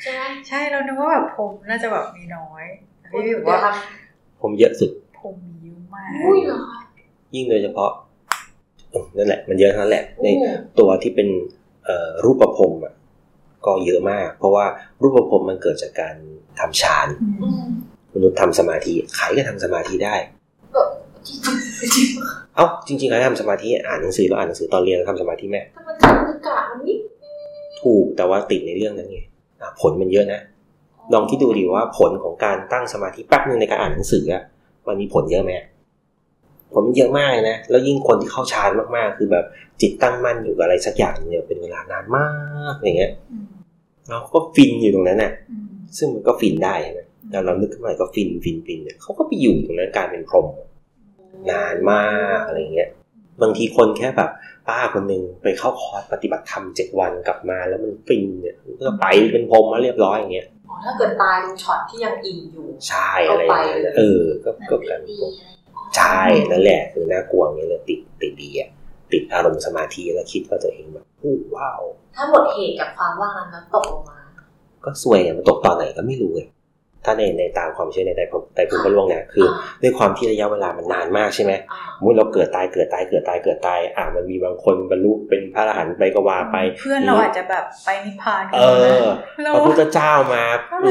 ใช่ไหมใช่เรานึกว่าแบบพรหมน่าจะแบบมีน้อยพี่บีบอกว่าพรหมเยอะสุดพรหมมีเยอะมากยิ่งโดยเฉพาะนั่นแหละมันเยอะนั่นแหละในตัวที่เป็นรูปพรหมอ่ะก็เยอะมากเพราะว่ารูปพรหมมันเกิดจากการทำฌานมนุษย์ทำสมาธิใครก็ทำสมาธิได้เอ้าจริงๆใครทำสมาธิอ่านหนังสือเราอ่านหนังสือตอนเรียนเราทำสมาธิไหมแต่มันทำตะกะมันนิดถูกแต่ว่าติดในเรื่องนั้นไงผลมันเยอะนะลองคิดดูดิว่าผลของการตั้งสมาธิแป๊บนึงในการอ่านหนังสือมันมีผลเยอะไหมผลมันเยอะมากนะแล้วยิ่งคนที่เข้าฌานมากๆคือแบบจิตตั้งมั่นอยู่กับอะไรสักอย่างเนี่ยเป็นเวลานานมากอย่างเงี้ยเราก็ฟินอยู่ตรงนั้นน่ะซึ่งมันก็ฟินได้ใช่ไหมแล้วเรานึกขึ้นมาก็ฟินเนี่ยเขาก็ไปอยู่ตรงนั้นการเป็นพรหมนานมากอะไรเงี้ยบางทีคนแค่แบบป้าคนนึงไปเข้าคอร์สปฏิบัติธรรม7วันกลับมาแล้วมันฟินเนี่ยก็ไปเป็นพรหมมาเรียบร้อยอย่างเงี้ยอ๋อถ้าเกิดตายเป็นช็อตที่ยังอิ่มอยู่ใช่อะไรก็กันใช่นั่นแหละคือน่ากลัวอย่างเงี้ยเลยติดดีอ่ะติดอารมณ์สมาธิแล้วคิดว่าตัวเองแบบว้าวถ้าหมดเหตุกับความว่างนั้นตกลงมาก็สวยมันตกตอนไหนก็ไม่รู้เลยถ้าในตามความเชื่อในไตรภูมิพระล่วงนะคือด้วยความที่ระยะเวลามันนานมากใช่ไหมมุ้ยเราเกิดตายมันมีบางคนบรรลุเป็นพระอรหันต์ไปก็ว่าไปเพื่อนเราอาจจะแบบไปนิพพานพระพุทธเจ้ามา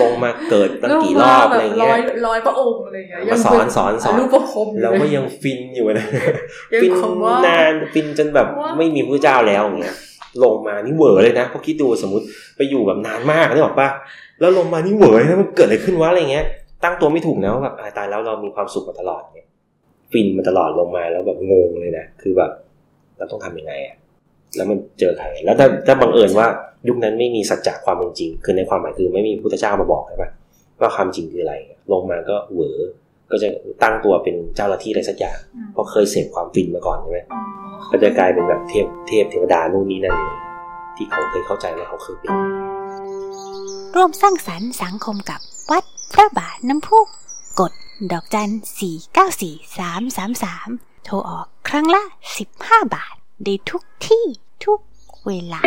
ลงมาเกิดตั้งกี่รอบอะไรเงี้ยร้อยพระองค์อะไรเงี้ยมาสอนรูปพรหมเราก็ยังฟินอยู่นะฟินนานฟินจนแบบไม่มีพระเจ้าแล้วอย่างเงี้ยลงมานี่เวอร์เลยนะเพราะคิดดูสมมติไปอยู่แบบนานมากนี่บอกป่ะแล้วลงมานี่เวอร์นะมันเกิดอะไรขึ้นวะอะไรเงี้ยตั้งตัวไม่ถูกนะว่าแบบตายแล้วเรามีความสุขมาตลอดเนี่ยฟินมาตลอดลงมาแล้วแบบงงเลยนะคือแบบเราต้องทำยังไงอะแล้วมันเจอใครแล้วถ้าบังเอิญว่ายุคนั้นไม่มีสัจจะความจริงคือในความหมายคือไม่มีพุทธเจ้ามาบอกใช่ป่ะว่าความจริงคืออะไรลงมาก็เวอร์ก็จะตั้งตัวเป็นเจ้าละที่อะไรสักอย่างเพราะเคยเสพความฟินมาก่อนใช่ไหมก็จะกลายเป็นแบบเทพเทวดานู่นนี่นั่นที่เขาเคยเข้าใจว่าเขาเคยเป็นร่วมสร้างสรรค์สังคมกับวัดพระบาทน้ำพุกดดอกจัน4943333โทรออกครั้งละ15 บาทได้ทุกที่ทุกเวลา